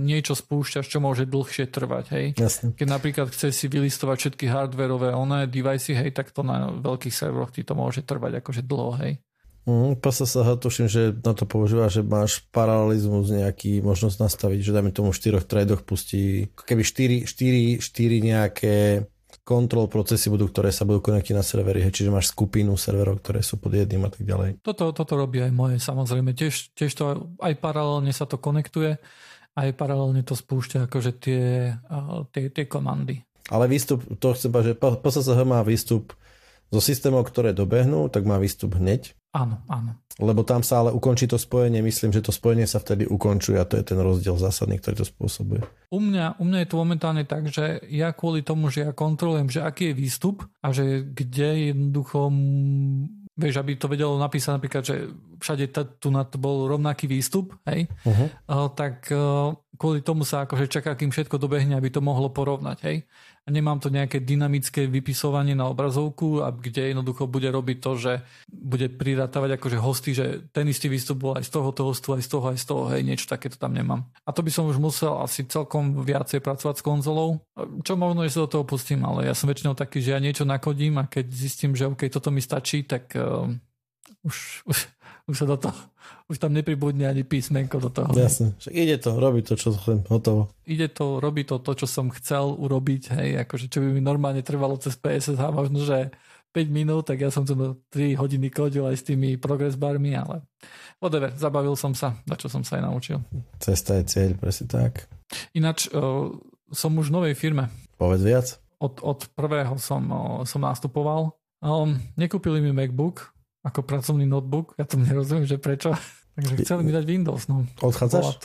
niečo spúšťaš, čo môže dlhšie trvať, hej. Jasne. Keď napríklad chceš si vylistovať všetky hardwareové devicey, hej, tak to na veľkých serveroch ti to môže trvať akože dlho, hej. Proste sa tuším, že na to používa, že máš paralelizmus nejaký, možnosť nastaviť, že dajme tomu 4 tradoch pustí, keby 4 nejaké kontrol procesy budú, ktoré sa budú konektiť na servery, čiže máš skupinu serverov, ktoré sú pod jedným a tak ďalej. Toto robí aj moje, samozrejme, tiež to aj paralelne sa to konektuje aj paralelne to spúšťa akože tie komandy. Ale výstup, to chcem povedať, že PSSH má výstup zo systémov, ktoré dobehnú, tak má výstup hneď. Áno, áno. Lebo tam sa ale ukončí to spojenie, myslím, že to spojenie sa vtedy ukončuje a to je ten rozdiel zásadný, ktorý to spôsobuje. U mňa je to momentálne tak, že ja kvôli tomu, že ja kontrolujem, že aký je výstup a že kde jednoducho, vieš, aby to vedelo napísať napríklad, že všade tu na to bol rovnaký výstup, hej, tak kvôli tomu sa akože čaká, kým všetko dobehne, aby to mohlo porovnať, hej. A nemám to nejaké dynamické vypisovanie na obrazovku, kde jednoducho bude robiť to, že bude prirátavať akože hosty, že ten istý výstup bol aj z tohoto hostu, aj z toho, hej, niečo takéto tam nemám. A to by som už musel asi celkom viacej pracovať s konzolou, čo možno, že sa do toho pustím, ale ja som väčšinou taký, že ja niečo nakodím a keď zistím, že OK, toto mi stačí, tak už sa do toho, už tam nepribudne ani písmenko do toho. Jasne, však ide to, robí to, čo chcem, hotovo. Ide to, robí to, čo som chcel urobiť, hej, akože čo by mi normálne trvalo cez PSSH, možno, že 5 minút, tak ja som to 3 hodiny kodil aj s tými progress barmi, ale whatever, zabavil som sa, na čo som sa aj naučil. Cesta je cieľ, presne tak. Ináč, som už v novej firme. Povedz viac. Od prvého som nastupoval. Nekúpili mi MacBook, ako pracovný notebook, ja tomu nerozumiem, že prečo. Takže chceli mi dať Windows. No. Odchádzaš?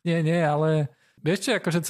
Nie, ale vieš čo, akože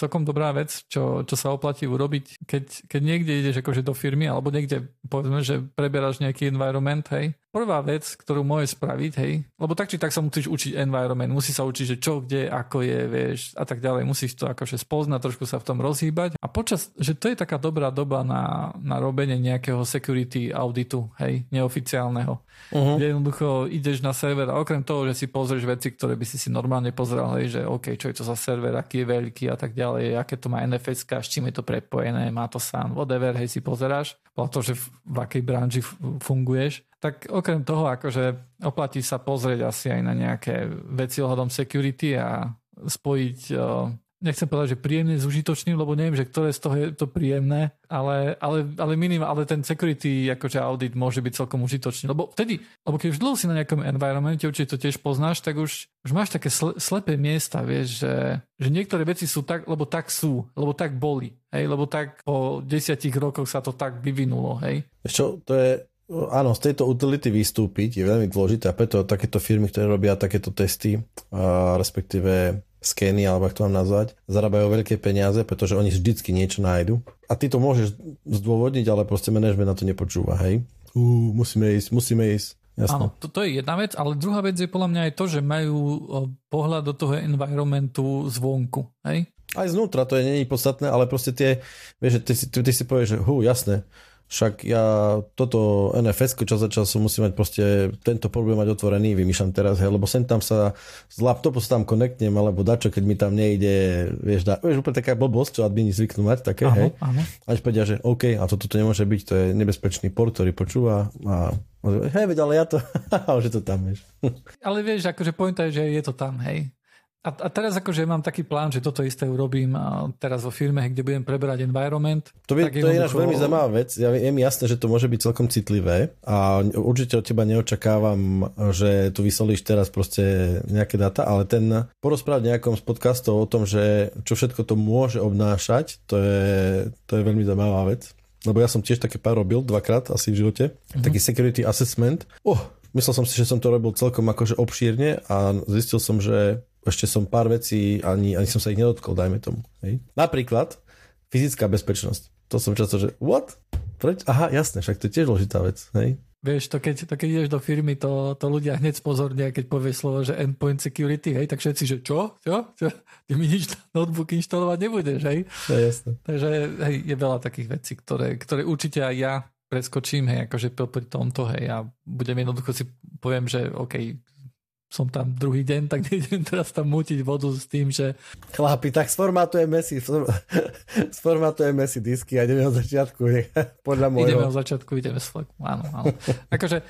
celkom dobrá vec, čo sa oplatí urobiť, keď niekde ideš akože do firmy, alebo niekde, povedzme, že preberáš nejaký environment, hej. Prvá vec, ktorú môžeš spraviť, hej, lebo tak či tak sa musíš učiť environment, musíš sa učiť, že čo, kde, ako je, vieš, a tak ďalej, musíš to akože spoznať, trošku sa v tom rozhýbať. A počas, že to je taká dobrá doba na robenie nejakého security auditu, hej, neoficiálneho. Kde jednoducho ideš na server a okrem toho, že si pozrieš veci, ktoré by si normálne pozrel, hej, že OK, čo je to za server, aký je veľký a tak ďalej, aké to má NFSK, s čím je to prepojené, má to SAN, whatever, hej, si pozeráš, podľa toho, že v akej branži funguješ. Tak okrem toho, akože oplatí sa pozrieť asi aj na nejaké veci ohľadom security a spojiť, nechcem povedať, že príjemne s užitočným, lebo neviem, že ktoré z toho je to príjemné, ale minimálne ten security akože audit môže byť celkom užitočný. Lebo keď už dlho si na nejakom environmente, určite to tiež poznáš, tak už máš také slepé miesta, vieš, že niektoré veci sú, lebo tak boli, hej, lebo tak po 10 rokoch sa to tak vyvinulo, hej. Čo to je? Áno, z tejto utility vystúpiť je veľmi dôležité a preto takéto firmy, ktoré robia takéto testy, respektíve skeny, alebo ako to mám nazvať, zarábajú veľké peniaze, pretože oni vždycky niečo nájdu. A ty to môžeš zdôvodniť, ale proste manažment na to nepočúva, hej? Musíme ísť. Jasne. Áno, to je jedna vec, ale druhá vec je podľa mňa aj to, že majú pohľad do toho environmentu zvonku, hej? Aj znútra, to je není podstatné, ale proste tie, vieš, ty si povieš, že jasné, však ja toto NFS-ko čas za času musím mať proste tento problém mať otvorený, vymýšľam teraz, hej, lebo sem tam sa z laptopu sa tam konektnem, alebo dačo, keď mi tam nejde, vieš úplne taká blbosť, čo admini zvyknú mať, také, hej. Až povedia, že OK, a toto nemôže byť, to je nebezpečný port, ktorý počúva a hej, veď, ale ja to, že to tam, vieš. Ale vieš, akože pointa je, že je to tam, hej. A teraz akože mám taký plán, že toto isté urobím teraz vo firme, kde budem preberať environment. To je ináč veľmi zaujímavá vec. Ja viem jasné, že to môže byť celkom citlivé a určite od teba neočakávam, že tu vysolíš teraz proste nejaké dáta, ale porozprávať nejakom z podcastov o tom, že čo všetko to môže obnášať, to je veľmi zaujímavá vec. Lebo ja som tiež také pár robil, 2-krát asi v živote. Taký security assessment. Myslel som si, že som to robil celkom akože obšírne a zistil som, že ešte som pár vecí, ani som sa ich nedotkol, dajme tomu. Hej. Napríklad fyzická bezpečnosť. To som často, že what? Preč? Aha, jasné, však to je tiež dôležitá vec. Hej. Vieš, to keď ideš do firmy, to ľudia hneď spozornia, keď povieš slovo, že endpoint security, hej, tak všetci, že čo? Ty mi nič notebook inštalovať nebudeš, hej? To je jasné. Takže hej, je veľa takých vecí, ktoré určite aj ja preskočím, hej, akože pri tomto, hej, a budem jednoducho si poviem, že OK, som tam druhý deň, tak nejdem teraz tam mútiť vodu s tým, že chlapi, tak sformatujeme si disky a ideme od začiatku. Podľa môjho. Ideme z flaku, áno. Akože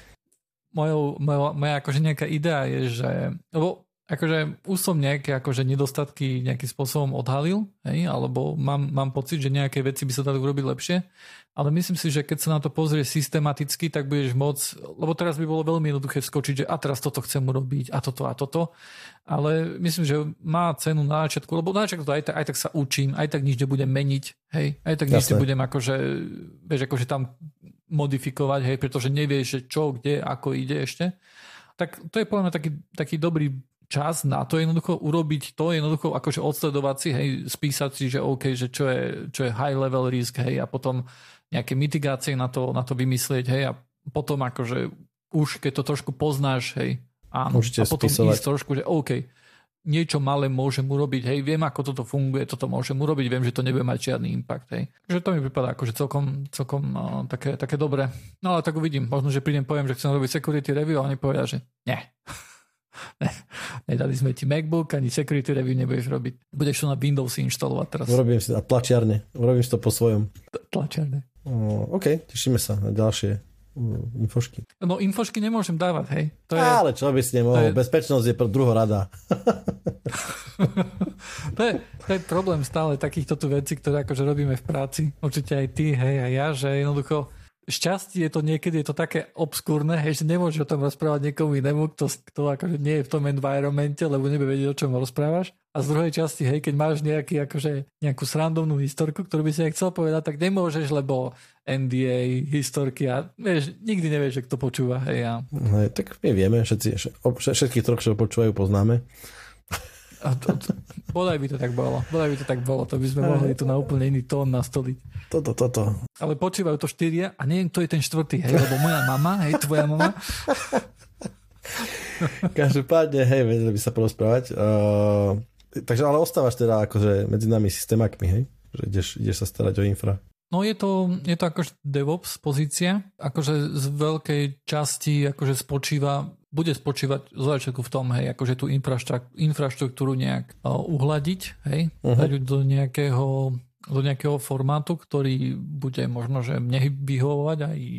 moja akože nejaká idea je, že lebo akože už som nejaké akože nedostatky nejakým spôsobom odhalil, hej, alebo mám pocit, že nejaké veci by sa dali urobiť lepšie, ale myslím si, že keď sa na to pozrie systematicky, tak budeš môcť, lebo teraz by bolo veľmi jednoduché skočiť, že a teraz toto chcem urobiť a toto, ale myslím, že má cenu na začiatku, lebo na začiatku to aj tak sa učím, aj tak nič nebudem meniť, hej, aj tak nič nebudem akože, vieš, akože tam modifikovať, hej, pretože nevieš, čo, kde, ako ide ešte. Tak to je podľa mňa taký dobrý čas na to jednoducho urobiť to, jednoducho akože odsledovať si, hej, spísať si, že OK, že čo je high level risk, hej, a potom nejaké mitigácie na to vymyslieť, hej, a potom akože už keď to trošku poznáš, hej, áno, a potom spísovať. Ísť trošku, že OK, niečo malé môžem urobiť, hej, viem ako toto funguje, toto môžem urobiť, viem, že to nebude mať žiadny impact, hej. Takže to mi pripadá akože celkom také dobré. No ale tak uvidím, možno, že prídem, poviem, že chcem robiť security review a oni povedia, že nie. Ne, nedali sme ti MacBook, ani security review nebudeš robiť. Budeš to na Windows inštalovať teraz. Urobím si to tlačiarne. Urobím si to po svojom. Tlačiarne. OK, tešíme sa na ďalšie infošky. No infošky nemôžem dávať, hej. To je, ale čo by si nemohol? Bezpečnosť je pro druhorada. to je problém stále takýchto tu vecí, ktoré akože robíme v práci. Určite aj ty, hej, a ja, že jednoducho šťastie je to niekedy, je to také obskúrne, hej, že nemôžeš o tom rozprávať niekomu inému, kto akože nie je v tom environmente, lebo nebude vedieť, o čom rozprávaš. A z druhej časti, hej, keď máš nejakú srandovnú historku, ktorú by si chcel povedať, tak nemôžeš, lebo NDA, historky a vieš, nikdy nevieš, že kto počúva. Hej, a... No, tak my vieme, všetkých troch, čo počúvajú, poznáme. Bodaj by to tak bolo. To by sme mohli tu na úplne iný tón nastoliť. Toto. Ale počívajú to štyria a neviem, kto je ten štvrtý, hej, lebo moja mama, hej, tvoja mama. Každopádne, hej, vedeli by sa porozprávať. Takže ale ostávaš teda akože medzi nami systémakmi, hej? Že ideš sa starať o infra. No je to akože DevOps pozícia, akože z veľkej časti akože bude spočívať zo začiatku v tom, hej, akože tú infraštruktúru nejak uhladiť, hej, dať ju do nejakého formátu, ktorý bude možno, že mne vyhovovať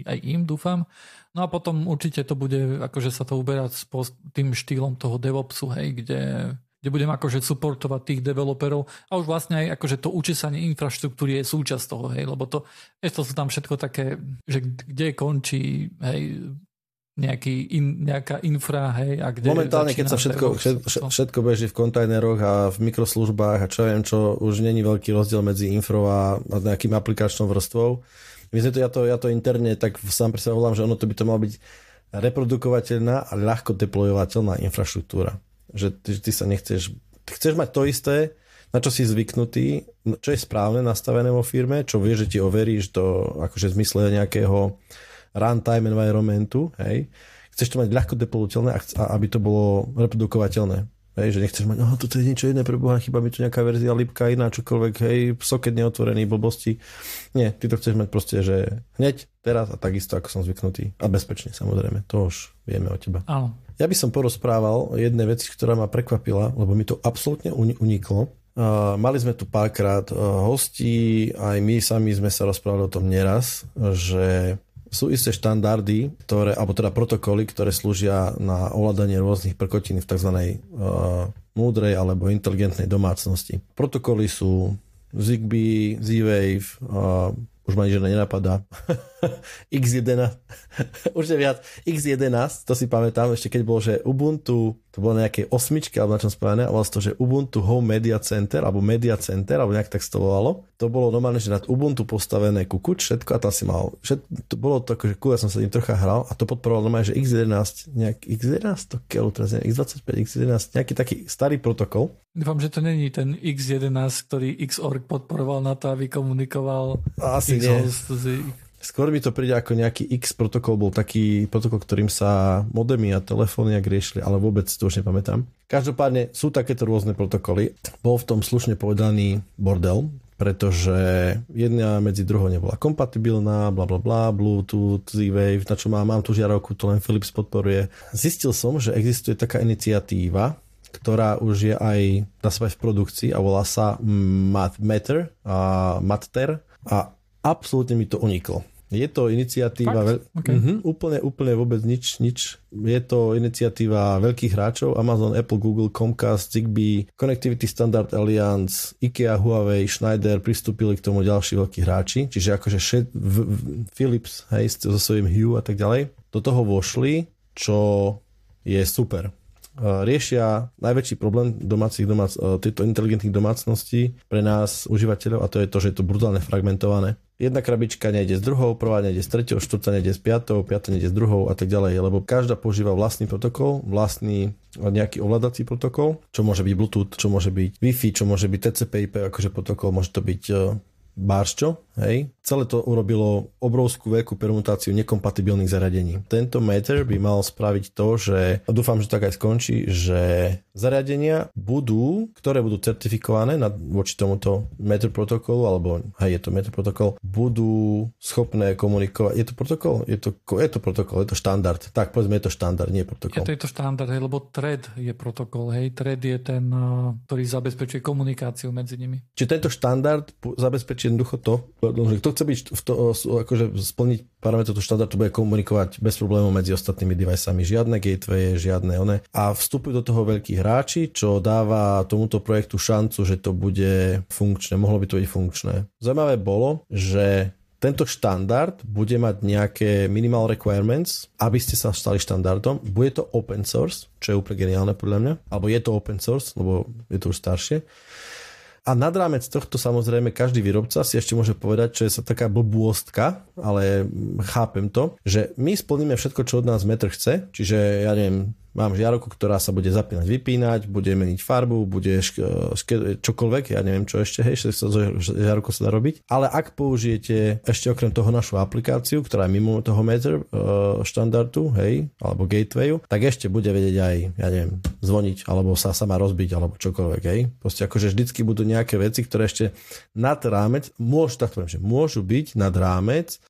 aj im, dúfam. No a potom určite to bude, akože sa to uberať s tým štýlom toho DevOpsu, hej, kde budem akože suportovať tých developerov a už vlastne aj akože to učesanie infraštruktúry je súčasť toho, hej, lebo to sú tam všetko také, že kde končí, hej, nejaká infra, hej, a kde momentálne, keď sa všetko beží v kontajneroch a v mikroslúžbách a čo viem čo, už není veľký rozdiel medzi infrou a nejakým aplikačnou vrstvou. Myslím, ja to interne tak sám pre seba volám, že ono to by to malo byť reprodukovateľná a ľahko deployovateľná infraštruktúra. Že ty sa nechceš... Chceš mať to isté, na čo si zvyknutý, čo je správne nastavené vo firme, čo vieš, že ti overíš do akože v zmysle nejakého runtime environmentu, hej. Chceš to mať ľahko deployiteľné a aby to bolo reprodukovateľné. Hej, že nechceš mať, no toto je niečo iné, preboha, chyba mi tu nejaká verzia lípka iná, čokoľvek, hej, socket neotvorený, blbosti. Nie, ty to chceš mať proste, že hneď, teraz a takisto, ako som zvyknutý. A bezpečne, samozrejme, to už vieme o teba. Áno. Ja by som porozprával jednej veci, ktorá ma prekvapila, lebo mi to absolútne uniklo. Mali sme tu párkrát hostí, aj my sami sme sa rozprávali o tom nieraz, že sú isté štandardy, alebo teda protokoly, ktoré slúžia na ovládanie rôznych prkotín v tzv. Múdrej alebo inteligentnej domácnosti. Protokoly sú Zigbee, Z-Wave, už ma nič nenapadá, X11, už je viac, X11, to si pamätám, ešte keď bolo, že Ubuntu, to bolo nejaké osmičky, alebo na čom spojené, a vlastne to, že Ubuntu Home Media Center, alebo nejak tak to volalo, to bolo normálne, že nad Ubuntu postavené kukuč, všetko, a tam si mal, to bolo to, akože ja som sa tým trocha hral, a to podporovalo normálne, že X11, nejak X11, to keľu teraz neviem, X25, X11, nejaký taký starý protokol. Dúfam, že to není ten X11, ktorý Xorg podporoval na to, aby komunikoval. Asi nie. Skôr mi to príde ako nejaký X protokol, bol taký protokol, ktorým sa modemy a telefóny ak riešili, ale vôbec to už nepamätám. Každopádne sú takéto rôzne protokoly. Bol v tom slušne povedaný bordel, pretože jedna medzi druhou nebola kompatibilná, blablabla, Bluetooth, Z-Wave, na čo mám tu žiarovku, to len Philips podporuje. Zistil som, že existuje taká iniciatíva, ktorá už je aj na svoj v produkcii a volá sa Matter a absolútne mi to uniklo. Je to iniciatíva úplne vôbec nič. Je to iniciatíva veľkých hráčov: Amazon, Apple, Google, Comcast, Zigbee, Connectivity Standard Alliance, IKEA, Huawei, Schneider, pristúpili k tomu ďalší veľkí hráči, čiže akože Philips, hej, so svojím Hue a tak ďalej. Do toho vošli, čo je super. Riešia najväčší problém týchto inteligentných domácností pre nás, užívateľov, a to je to, že je to brutálne fragmentované. Jedna krabička nejde s druhou, prvá nejde s treťou, štvrtá nejde s piatou, piatá nejde s druhou a tak ďalej, lebo každá používa vlastný protokol, vlastný nejaký ovládací protokol, čo môže byť Bluetooth, čo môže byť Wi-Fi, čo môže byť TCP/IP, akože protokol, môže to byť bárščo, hej. Celé to urobilo obrovskú veľkú permutáciu nekompatibilných zariadení. Tento Matter by mal spraviť to, že, a dúfam, že tak aj skončí, že zariadenia ktoré budú certifikované voči tomuto Matter protokolu, alebo hej, je to Matter protokol, budú schopné komunikovať. Je to protokol? Je to protokol, je to štandard. Tak, povedzme, je to štandard, nie protokol. Je to štandard, hej, lebo Thread je protokol, hej. Thread je ten, ktorý zabezpečuje komunikáciu medzi nimi. Čiže tento štandard zabezpečí jednoducho to, že kto chce byť akože splniť parametre toho štandardu, bude komunikovať bez problémov medzi ostatnými deviceami. Žiadne gateway, žiadne one. A vstupujú do toho veľkí hráči, čo dáva tomuto projektu šancu, že to bude funkčné. Mohlo by to byť funkčné. Zaujímavé bolo, že tento štandard bude mať nejaké minimal requirements, aby ste sa stali štandardom. Bude to open source, čo je úplne geniálne podľa mňa. Alebo je to open source, lebo je to už staršie. A nad rámec tohto samozrejme každý výrobca si ešte môže povedať, čo je sa taká blbôstka, ale chápem to, že my splníme všetko, čo od nás Matter chce, čiže ja neviem, mám žiarovku, ktorá sa bude zapínať, vypínať, bude meniť farbu, bude čokoľvek, ja neviem čo ešte, hej, žiarovku sa dá robiť, ale ak použijete ešte okrem toho našu aplikáciu, ktorá je mimo toho Matter štandardu, hej, alebo gatewayu, tak ešte bude vedieť aj, ja neviem, zvoniť, alebo sa sama rozbiť, alebo čokoľvek, hej. Proste akože vždycky budú nejaké veci, ktoré ešte nad rámec, môžu byť nad rámec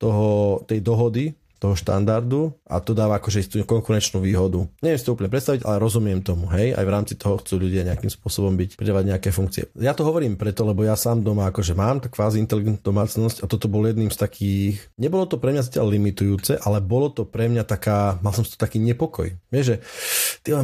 tej dohody, toho štandardu, a to dáva akože istú konkurenčnú výhodu. Neviem si to úplne predstaviť, ale rozumiem tomu, hej, aj v rámci toho chcú ľudia nejakým spôsobom pridávať nejaké funkcie. Ja to hovorím preto, lebo ja sám doma akože mám tak kvázi inteligentnú domácnosť, a toto bol jedným z takých, nebolo to pre mňa zatiaľ limitujúce, ale bolo to pre mňa mal som to taký nepokoj. Vieš, že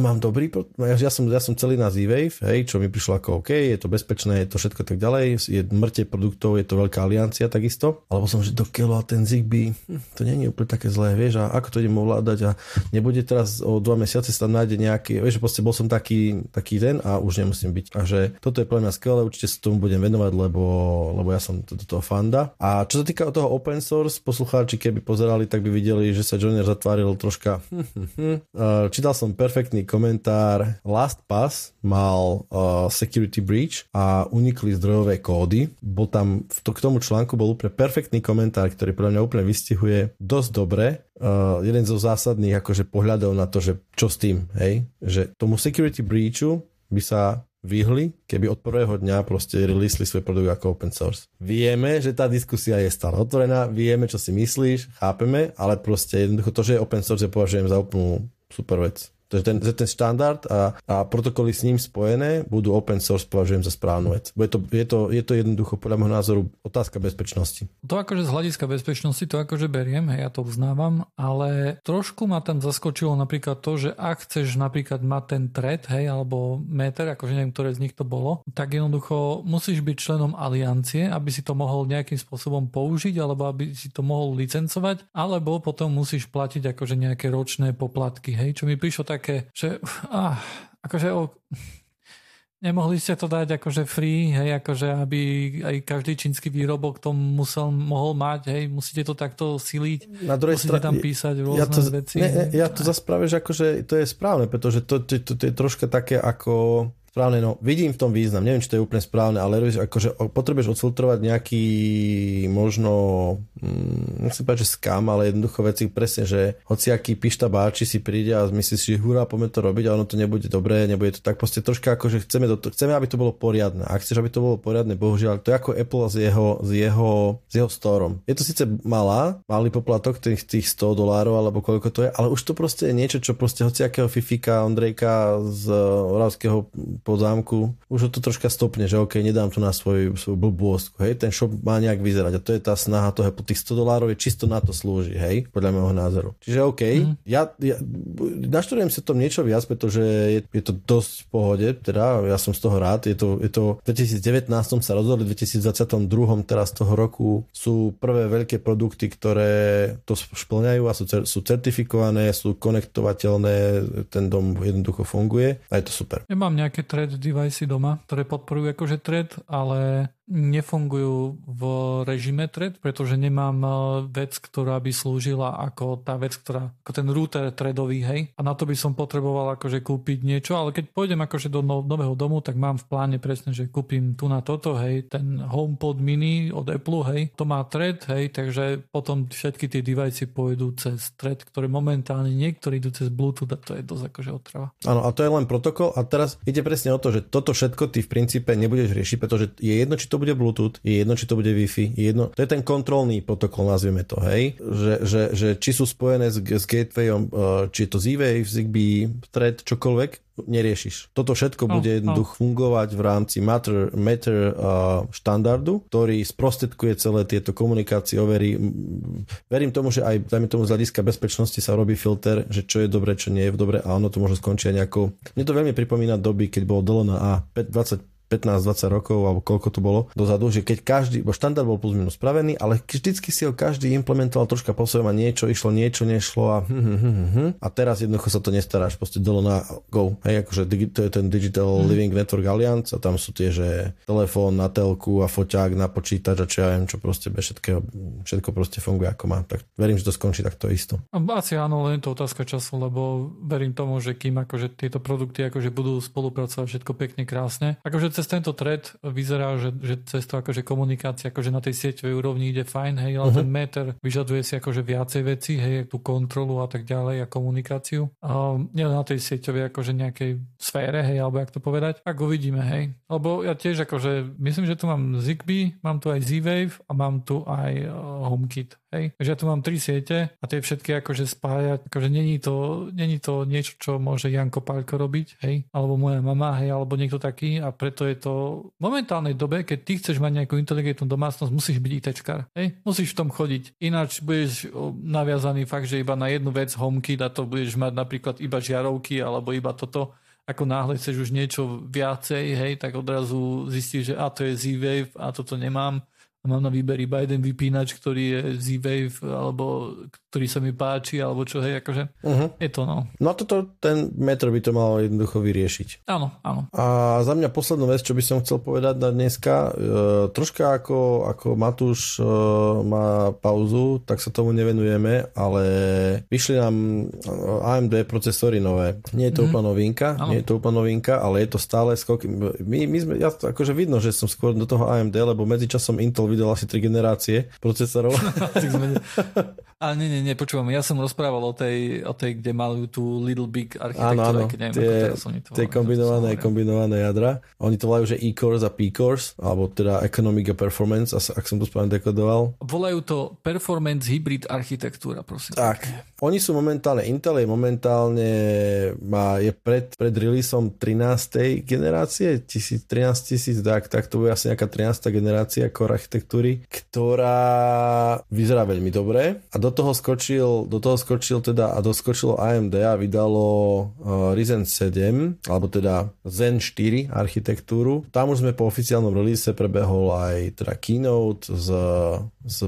mám dobrý, ja som celý na Z-Wave, hej, čo mi prišlo ako OK, je to bezpečné, je to všetko tak ďalej, je mŕte produktov, je to veľká aliancia takisto, alebo som že dokeľoval ten Zigbee, to nie je úplne také zlé, vieš, a ako to idem ovládať, a nebude teraz o 2 mesiace sa tam nájde nejaký, vieš, proste bol som taký ten a už nemusím byť. Takže toto je pre mňa skvelé, určite sa tomu budem venovať, lebo ja som toho fanda. A čo sa týka toho open source, poslucháči keby pozerali, tak by videli, že sa Joiner zatváril troška. Čítal som perfektný komentár. LastPass mal security breach a unikli zdrojové kódy. Bol tam, k tomu článku bol úplne perfektný komentár, ktorý pre mňa úplne vystihuje dosť dobre. Jeden zo zásadných akože pohľadov na to, že čo s tým, hej? Že tomu security breachu by sa vyhli, keby od prvého dňa proste releasli svoj produkt ako open source. Vieme, že tá diskusia je stále otvorená, vieme, čo si myslíš, chápeme, ale proste jednoducho to, že je open source, ja považujem za úplnú super vec. Takže ten štandard a protokoly s ním spojené budú open source, považujem za správnu vec. Je to jednoducho podľa môjho názoru otázka bezpečnosti. To akože z hľadiska bezpečnosti, to akože beriem, hej, ja to uznávam, ale trošku ma tam zaskočilo napríklad to, že ak chceš napríklad mať ten Thread, hej, alebo Matter, akože neviem, ktoré z nich to bolo, tak jednoducho musíš byť členom aliancie, aby si to mohol nejakým spôsobom použiť, alebo aby si to mohol licencovať, alebo potom musíš platiť akože nejaké ročné poplatky, hej, čo mi prišlo také, že nemohli ste to dať akože free, hej, akože aby aj každý čínsky výrobok to mohol mať, hej, musíte to takto siliť, musíte tam písať rôzne veci. Ja to zase práve, že akože to je správne, pretože to je troška také ako správne, no vidím v tom význam, neviem, či to je úplne správne, ale akože potrebuješ odfiltrovať nejaký možno nechcem povedať, že skam, ale jednoducho veci presne, že hociaký pištabáči si príde a myslíš, že hurá, poďme to robiť, a ono to nebude dobré, nebude to tak, proste troška akože chceme, aby to bolo poriadne. A chceš, aby to bolo poriadne, bohužiaľ, to je ako Apple s jeho storom. Je to síce malý poplatok tých $100, alebo koľko to je, ale už to proste je niečo, čo proste hociakého fifika Ondrejka z Oravského po zámku, už ho to troška stopne, že OK, nedám to na svoju blbôstku, hej, ten shop má nejak vyzerať a to je tá snaha toho, po tých $100 je čisto na to slúži, hej, podľa môjho názoru. Čiže OK, ja naštudujem si o tom niečo viac, pretože je to dosť v pohode, teda ja som z toho rád, je to v 2019 sa rozhodli, v 2022 teraz toho roku sú prvé veľké produkty, ktoré to splňajú a sú certifikované, sú konektovateľné, ten dom jednoducho funguje a je to super. Ja mám nejaké Thread device doma, ktoré podporujú akože Thread, ale nefungujú v režime Thread, pretože nemám vec, ktorá by slúžila ako tá vec, ako ten router threadový, hej. A na to by som potreboval akože kúpiť niečo, ale keď pôjdem akože do nového domu, tak mám v pláne presne, že kúpim tu na toto, hej, ten HomePod mini od Apple, hej, to má Thread, hej, takže potom všetky tie device pôjdu cez Thread, ktoré momentálne niektorí idú cez Bluetooth a to je dosť akože otrava. Áno, a to je len protokol a teraz ide presne o to, že toto všetko ty v princípe nebudeš riešiť, pretože je jedno, či to bude Bluetooth, je jedno, či to bude Wi-Fi, je jedno, to je ten kontrolný protokol, nazvime to, hej, že či sú spojené s gatewayom, či je to Z-Wave, Zigbee, Thread, čokoľvek, neriešiš. Toto všetko bude jednoducho fungovať v rámci Matter štandardu, ktorý sprostredkuje celé tieto komunikácie, overí. Verím tomu, že aj dajme tomu z hľadiska bezpečnosti sa robí filter, že čo je dobre, čo nie je dobre a ono to môže skončiť nejakou. Mne to veľmi pripomína doby, keď bolo DALL-E na 15-20 rokov, alebo koľko to bolo dozadu, že keď každý, bo štandard bol plus minus spravený, ale vždycky si ho každý implementoval troška po svojom a niečo nešlo a teraz jednoducho sa to nestaráš, proste dolo na go. Hej, akože to je ten Digital Living Network Alliance a tam sú tie, že telefón na telku a foťák na počítač a čo ja viem, čo proste bez všetko proste funguje ako má. Tak verím, že to skončí takto isto. Asi áno, len je to otázka času, lebo verím tomu, že kým akože tieto produkty akože budú spolupracovať všetko pekne krásne. Akože cez tento Thread vyzerá, že cez to akože komunikácia akože na tej sieťovej úrovni ide fajn, hej, ale ten Matter vyžaduje si akože viacej veci, hej, tú kontrolu a tak ďalej a komunikáciu. Nie na tej sieťovej akože nejakej sfére, hej, alebo jak to povedať. Tak uvidíme, hej. Lebo ja tiež akože, myslím, že tu mám Zigbee, mám tu aj Z-Wave a mám tu aj HomeKit, hej. Takže ja tu mám 3 siete a tie všetky akože spájať, akože není to niečo, čo môže Janko Paľko robiť, hej, alebo moja mama, hej, alebo niekto taký a preto je to v momentálnej dobe, keď ty chceš mať nejakú inteligentnú domácnosť, musíš byť ITčkar. Hej? Musíš v tom chodiť. Ináč budeš naviazaný fakt, že iba na jednu vec HomeKit a to budeš mať napríklad iba žiarovky alebo iba toto. Ako náhle chceš už niečo viacej, hej, tak odrazu zistíš, že a to je Z-Wave a toto nemám. Mám na výber iba jeden vypínač, ktorý je Z-Wave, alebo ktorý sa mi páči, alebo čo, hej, akože je to, no. No toto, ten Matter by to mal jednoducho vyriešiť. Áno, áno. A za mňa poslednú vec, čo by som chcel povedať na dneska, troška ako Matúš má pauzu, tak sa tomu nevenujeme, ale vyšli nám AMD procesory nové. Nie je to úplná novinka, ale je to stále skok. My sme, ja to akože vidno, že som skôr do toho AMD, lebo medzičasom Intel vydal asi 3 generácie procesorov. Ale nie, počúvam, ja som rozprával o tej, kde mali tú Little Big architektúru, keď neviem, ako teraz oni to volajú. Tie kombinované jadra. Oni to volajú, že E-cores a P-cores, alebo teda Economic a Performance, ak som to správne dekodoval. Volajú to Performance Hybrid architektúra, prosím. Tak. Oni sú momentálne, Intel je momentálne, je pred releaseom 13. generácie, 13 000, tak to bude asi nejaká 13. generácia core architektúry, ktorá vyzerá veľmi dobre. A doskočilo AMD a vydalo Ryzen 7, alebo teda Zen 4 architektúru. Tam už sme po oficiálnom release prebehol aj teda keynote s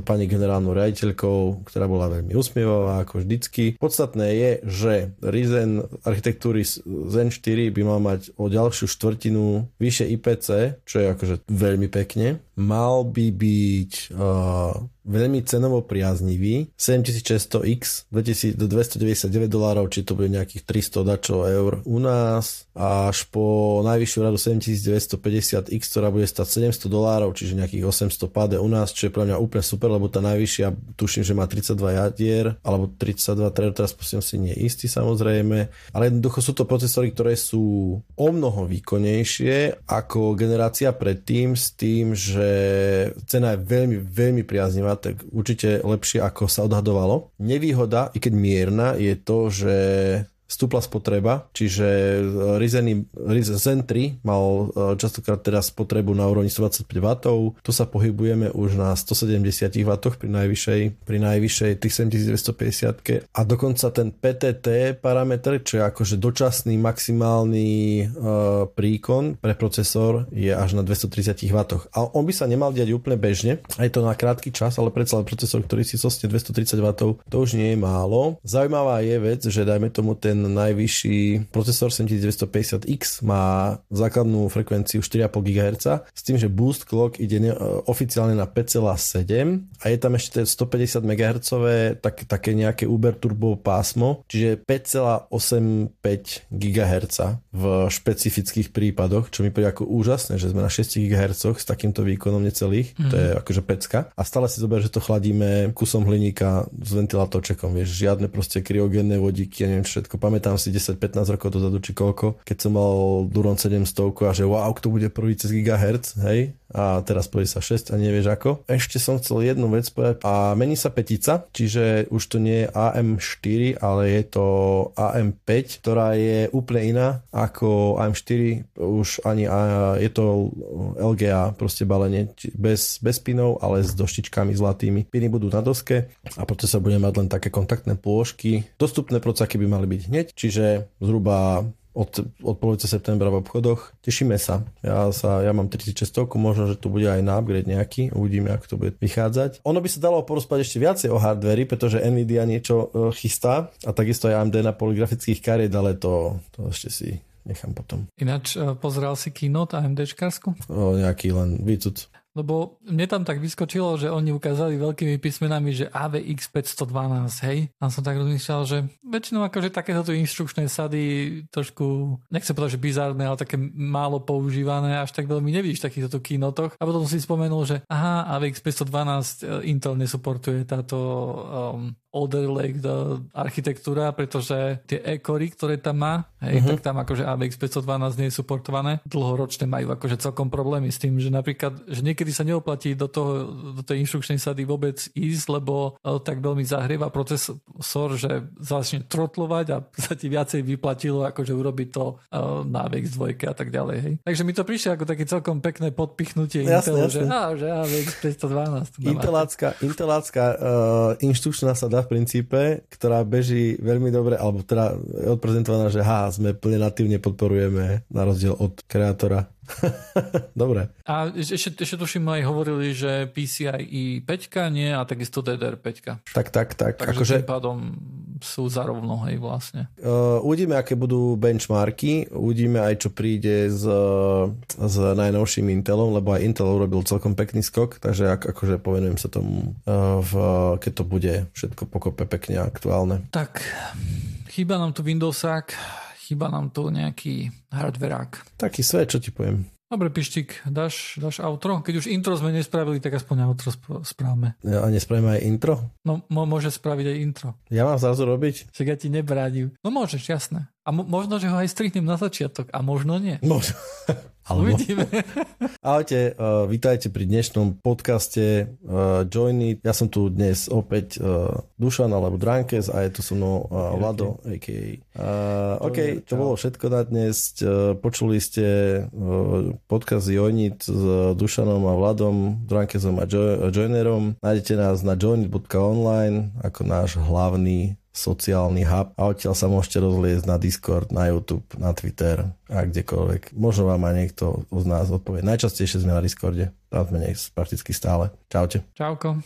pani generálnou riaditeľkou, ktorá bola veľmi usmievavá, ako vždycky. Podstatné je, že Ryzen architektúry Zen 4 by mal mať o ďalšiu štvrtinu vyššie IPC, čo je akože veľmi pekne. Mal by byť veľmi cenovo priaznivý, 7600X do $299, či to bude nejakých 300 dačo eur u nás, až po najvyššiu radu 7950X, ktorá bude stať $700, čiže nejakých 800 páde u nás, čo je pre mňa úplne super, lebo tá najvyššia, tuším, že má 32 jadier, alebo 32 thread, teraz prosím si nie istý samozrejme, ale jednoducho sú to procesory, ktoré sú o mnoho výkonnejšie ako generácia predtým, s tým, že cena je veľmi, veľmi priaznivá, tak určite lepšie, ako sa odhadovalo. Nevýhoda, i keď mierna, je to, že stúpla spotreba, čiže Ryzen 3 mal častokrát teraz spotrebu na úrovni 125 W, tu sa pohybujeme už na 170 W pri najvyššej 7950 a dokonca ten PTT parameter, čo je akože dočasný maximálny príkon pre procesor, je až na 230 W. A on by sa nemal diať úplne bežne, aj to na krátky čas, ale predsa len procesor, ktorý si sosne 230 W, to už nie je málo. Zaujímavá je vec, že dajme tomu ten najvyšší procesor 7950X má základnú frekvenciu 4,5 GHz s tým, že boost clock ide oficiálne na 5,7 a je tam ešte 150 MHz také nejaké uber turbo pásmo, čiže 5,85 GHz v špecifických prípadoch, čo mi príde ako úžasné, že sme na 6 GHz s takýmto výkonom necelých, to je akože pecka a stále si zober, že to chladíme kusom hliníka s ventilátorčekom, vieš, žiadne proste kryogénne vodíky, ja neviem všetko. Pamätám si 10-15 rokov dozadu či koľko, keď som mal Duron 700 a že wow, kto bude prvý cez GHz, hej? A teraz povie sa 6 a nevieš ako. Ešte som chcel jednu vec povedať a mení sa petica, čiže už to nie je AM4, ale je to AM5, ktorá je úplne iná ako AM4, už ani je to LGA, proste balenie bez pinov, ale s doštičkami zlatými. Piny budú na doske a procesor bude mať len také kontaktné plôžky. Dostupné procaky by mali byť hneď, čiže zhruba od polovice septembra v obchodoch. Tešíme sa. Ja mám 3600, možno, že tu bude aj na upgrade nejaký. Uvidíme, ako to bude vychádzať. Ono by sa dalo porozprávať ešte viacej o hardveri, pretože NVIDIA niečo chystá a takisto aj AMD na poligrafických kariet, ale to ešte si nechám potom. Ináč pozeral si keynote AMD-čkarsku? Nejaký len výcud. Lebo mne tam tak vyskočilo, že oni ukázali veľkými písmenami, že AVX 512, hej. A som tak rozmýšľal, že väčšinou akože takéto inštrukčné sady trošku, nechcem povedať, že bizárne, ale také málo používané, až tak veľmi nevidíš v takýchto keynotoch. A potom si spomenul, že aha, AVX 512 Intel nesuportuje táto Overlay architektúra, pretože tie e-cory, ktoré tam má, hej, tak tam akože AVX 512 nie je suportované. Dlhoročne majú akože celkom problémy s tým, že napríklad, že niekedy sa neoplatí do tej inštrukčnej sady vôbec ísť, lebo tak veľmi zahrieva procesor, že začne trotlovať a sa ti viacej vyplatilo, akože urobiť to na AVX 2 a tak ďalej. Hej. Takže mi to prišlo ako také celkom pekné podpichnutie Intelu, že AVX 512. Intelácka inštrukčná sada v princípe, ktorá beží veľmi dobre, alebo teda je odprezentovaná, že sme plne natívne podporujeme na rozdiel od kreatora. Dobre. A ešte tuším aj hovorili, že PCIe 5 nie a takisto DDR 5. Tak. Takže tým pádom sú zarovno, hej, vlastne. Uvidíme, aké budú benchmarky, uvidíme aj, čo príde s najnovším Intelom, lebo aj Intel urobil celkom pekný skok, takže akože povenujem sa tomu, keď to bude všetko pokope pekne aktuálne. Tak, chýba nám tu Windowsák, chýba nám tu nejaký hardverák. Taký svet, čo ti poviem. Dobre, Pištík, dáš outro? Keď už intro sme nespravili, tak aspoň outro správame. Ja, a nespravíme aj intro? No, môže spraviť aj intro. Ja mám zrazu robiť? Však ja ti nebrádim. No môžeš, jasné. A možno, že ho aj strihnem na začiatok. A možno nie. Možno. Uvidíme. Ahojte, vítajte pri dnešnom podcaste JoinIT. Ja som tu dnes opäť Dušan alebo Drunkez a je tu so mnou Vlado, a.k.a. OK, to bolo všetko na dnes. Počuli ste podcast JoinIT s Dušanom a Vladom, Drunkezom a Joinerom. Nájdete nás na joinit.online ako náš hlavný sociálny hub a odtiaľ sa môžete rozliezť na Discord, na YouTube, na Twitter a kdekoľvek. Možno vám aj niekto z nás odpovie. Najčastejšie sme na Discorde. Tam sme prakticky stále. Čaute. Čauko.